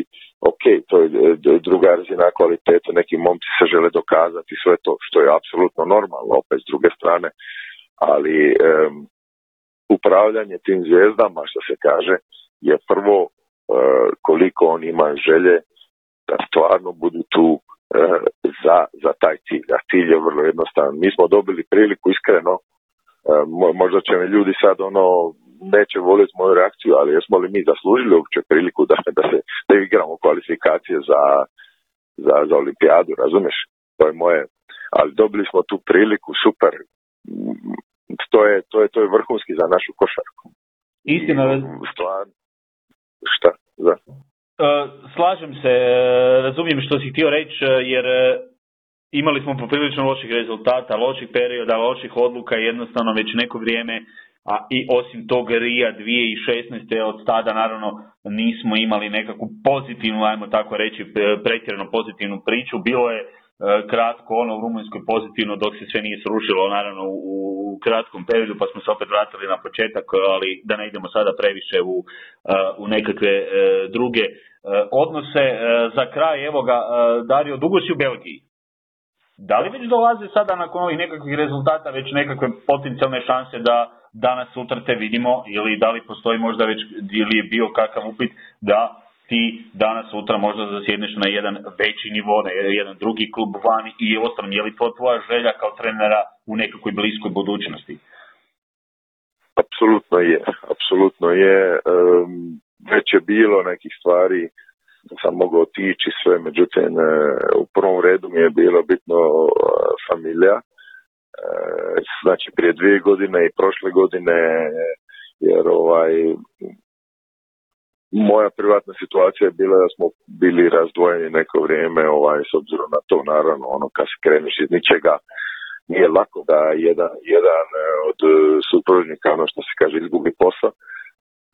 ok, to je druga razina kvaliteta, neki momci se žele dokazati, sve to što je apsolutno normalno, opet s druge strane, ali um, upravljanje tim zvijezdama, što se kaže, je prvo uh, koliko on ima želje da stvarno budu tu uh, za, za taj cilj, a cilj je vrlo jednostavan. Mi smo dobili priliku iskreno, uh, možda će me ljudi sad ono neće voliti moju reakciju, ali jesmo li mi zaslužili uopće priliku da, da se da igramo kvalifikacije za, za, za olimpijadu, razumiješ? To je moje, ali dobili smo tu priliku, super. To je, to je, to je vrhunski za našu košarku. Istina. I, stvar, Šta? Da. Slažem se, razumijem što si htio reći, jer imali smo poprilično loših rezultata, loših perioda, loših odluka, jednostavno već neko vrijeme, a i osim tog Rija dvije tisuće šesnaeste od tada naravno nismo imali nekakvu pozitivnu, ajmo tako reći, pretjerano pozitivnu priču. Bilo je kratko ono u Rumunjskoj pozitivno dok se sve nije srušilo naravno u kratkom periodu, pa smo se opet vratili na početak, ali da ne idemo sada previše u, u nekakve druge odnose. Za kraj, evo ga, Dario, dugo si u Belgiji. Da li već dolaze sada nakon ovih nekakvih rezultata već nekakve potencijalne šanse da danas sutra te vidimo, ili da li postoji možda već, ili je bio kakav upit da ti danas sutra možda zasjedneš na jedan veći nivo, na jedan drugi klub vani i ostalo? Je li to tvoja želja kao trenera u nekakvoj bliskoj budućnosti? Apsolutno je, apsolutno je. Već je bilo nekih stvari, sam mogao otići sve, međutim u prvom redu mi je bilo bitno familija. Znači prije dvije godine i prošle godine, jer ovaj moja privatna situacija je bila da smo bili razdvojeni neko vrijeme, ovaj s obzirom na to naravno ono kad se kreneš iz ničega nije lako da jedan, jedan od supružnika, ono što se kaže, izgubi posao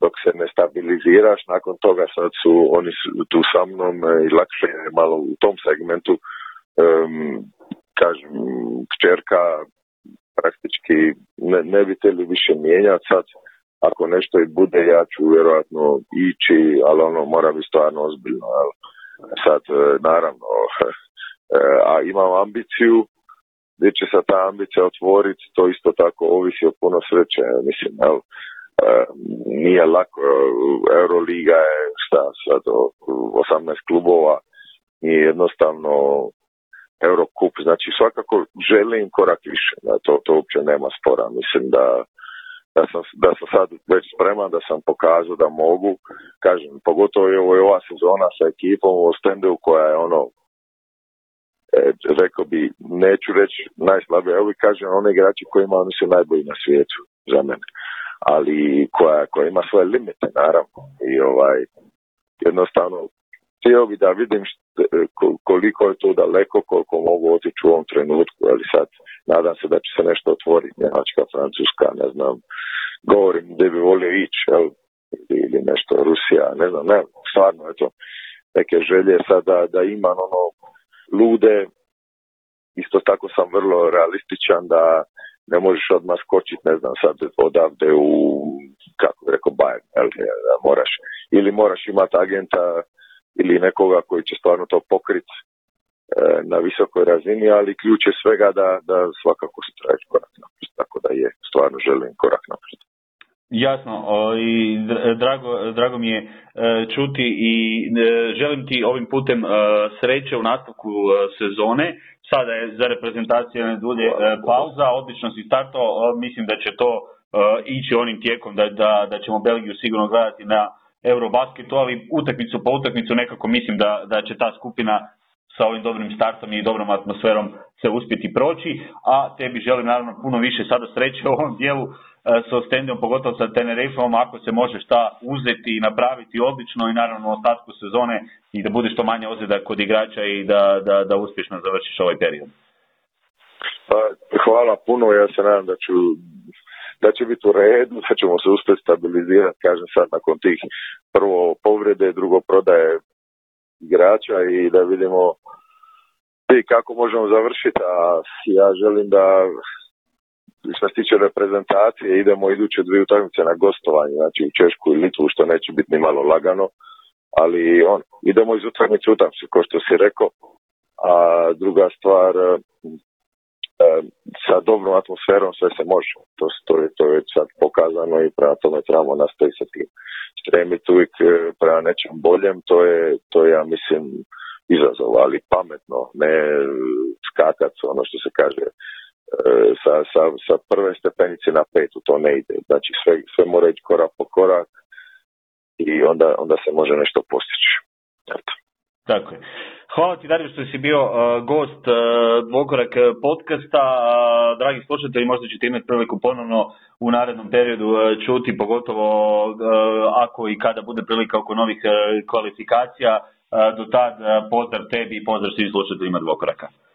dok se ne stabiliziraš. Nakon toga sad su oni tu sa mnom i lakše malo u tom segmentu. um, kažem, kćerka praktički ne, ne bi teli više mijenjati sad. Ako nešto i bude, ja ću vjerojatno ići, ali ono mora biti stvarno ozbiljno. Ali sad, naravno, a imam ambiciju, gdje će se ta ambicija otvoriti, to isto tako ovisi o puno sreće, mislim, jel? Nije lako, Euroliga je, šta sad, osamnaest klubova i jednostavno Eurocup, znači svakako želim korak više, to, to uopće nema spora, mislim da Da sam, da sam sad već spreman, da sam pokazao da mogu, kažem, pogotovo je ovo ova sezona sa ekipom u Ostende koja je ono, e, rekao bi, neću reći najslabija, evo i kažem, one igrači koji ima, oni su najbolji na svijetu za mene, ali koja, koja ima svoje limite, naravno, i ovaj, jednostavno, htio bi da vidim šte, koliko je to daleko, koliko mogu otići u ovom trenutku, ali sad nadam se da će se nešto otvoriti, Njemačka, Francuska, ne znam, govorim gdje bi volio ići, jel? Ili nešto, Rusija, ne znam, ne, stvarno je to neke želje sada da imam ono lude, isto tako sam vrlo realističan da ne možeš odmah skočiti, ne znam, sad odavde u, kako bi rekao, Bayern, jel? Moraš, ili moraš imati agenta ili nekoga koji će stvarno to pokriti e, na visokoj razini, ali ključ je svega da, da svakako se traži korak naprijed, tako da je, stvarno želim korak naprijed. Jasno, o, i drago, drago mi je e, čuti i e, želim ti ovim putem e, sreće u nastavku e, sezone. Sada je za reprezentaciju ne dulje e, pauza, odlično si startao, mislim da će to e, ići onim tijekom, da, da, da ćemo Belgiju sigurno gledati na Eurobasketu, ali utakmicu po utakmicu nekako mislim da, da će ta skupina sa ovim dobrim startom i dobrom atmosferom se uspjeti proći, a tebi želim naravno puno više sada sreće u ovom dijelu e, sa Ostendom, pogotovo sa Tenerifeom, ako se može šta uzeti i napraviti odlično i naravno u ostatku sezone i da bude što manje ozljeda kod igrača i da, da, da uspješno završiš ovaj period. Pa, hvala puno, ja se nadam da ću da će biti u redu, da ćemo se uspjeti stabilizirati, kažem sad, nakon tih prvo povrede, drugo prodaje igrača i da vidimo i kako možemo završiti, a ja želim da što se tiče reprezentacije idemo iduće dvije utakmice na gostovanje, znači u Češku i Litvu, što neće biti ni malo lagano, ali on, idemo iz utakmice u utakmicu, kao što si rekao, a druga stvar, sa dobrom atmosferom sve se može, to, to, je, to je već sad pokazano i prema tome trebamo nastaviti sa tim, stremiti uvijek prema nečem boljem, to je, to je, ja mislim, izazov, ali pametno, ne skakat, ono što se kaže, sa, sa, sa prve stepenice na petu, to ne ide, znači sve, sve mora ići korak po korak i onda, onda se može nešto postići. Eto. Tako je. Hvala ti, Dario, što si bio uh, gost uh, Dvokorak podcasta. Uh, dragi slušatelji, možda ćete imati priliku ponovno u narednom periodu uh, čuti, pogotovo uh, ako i kada bude prilika oko novih uh, kvalifikacija. Uh, do tad uh, pozdrav tebi i pozdrav svim slušateljima Dvokoraka.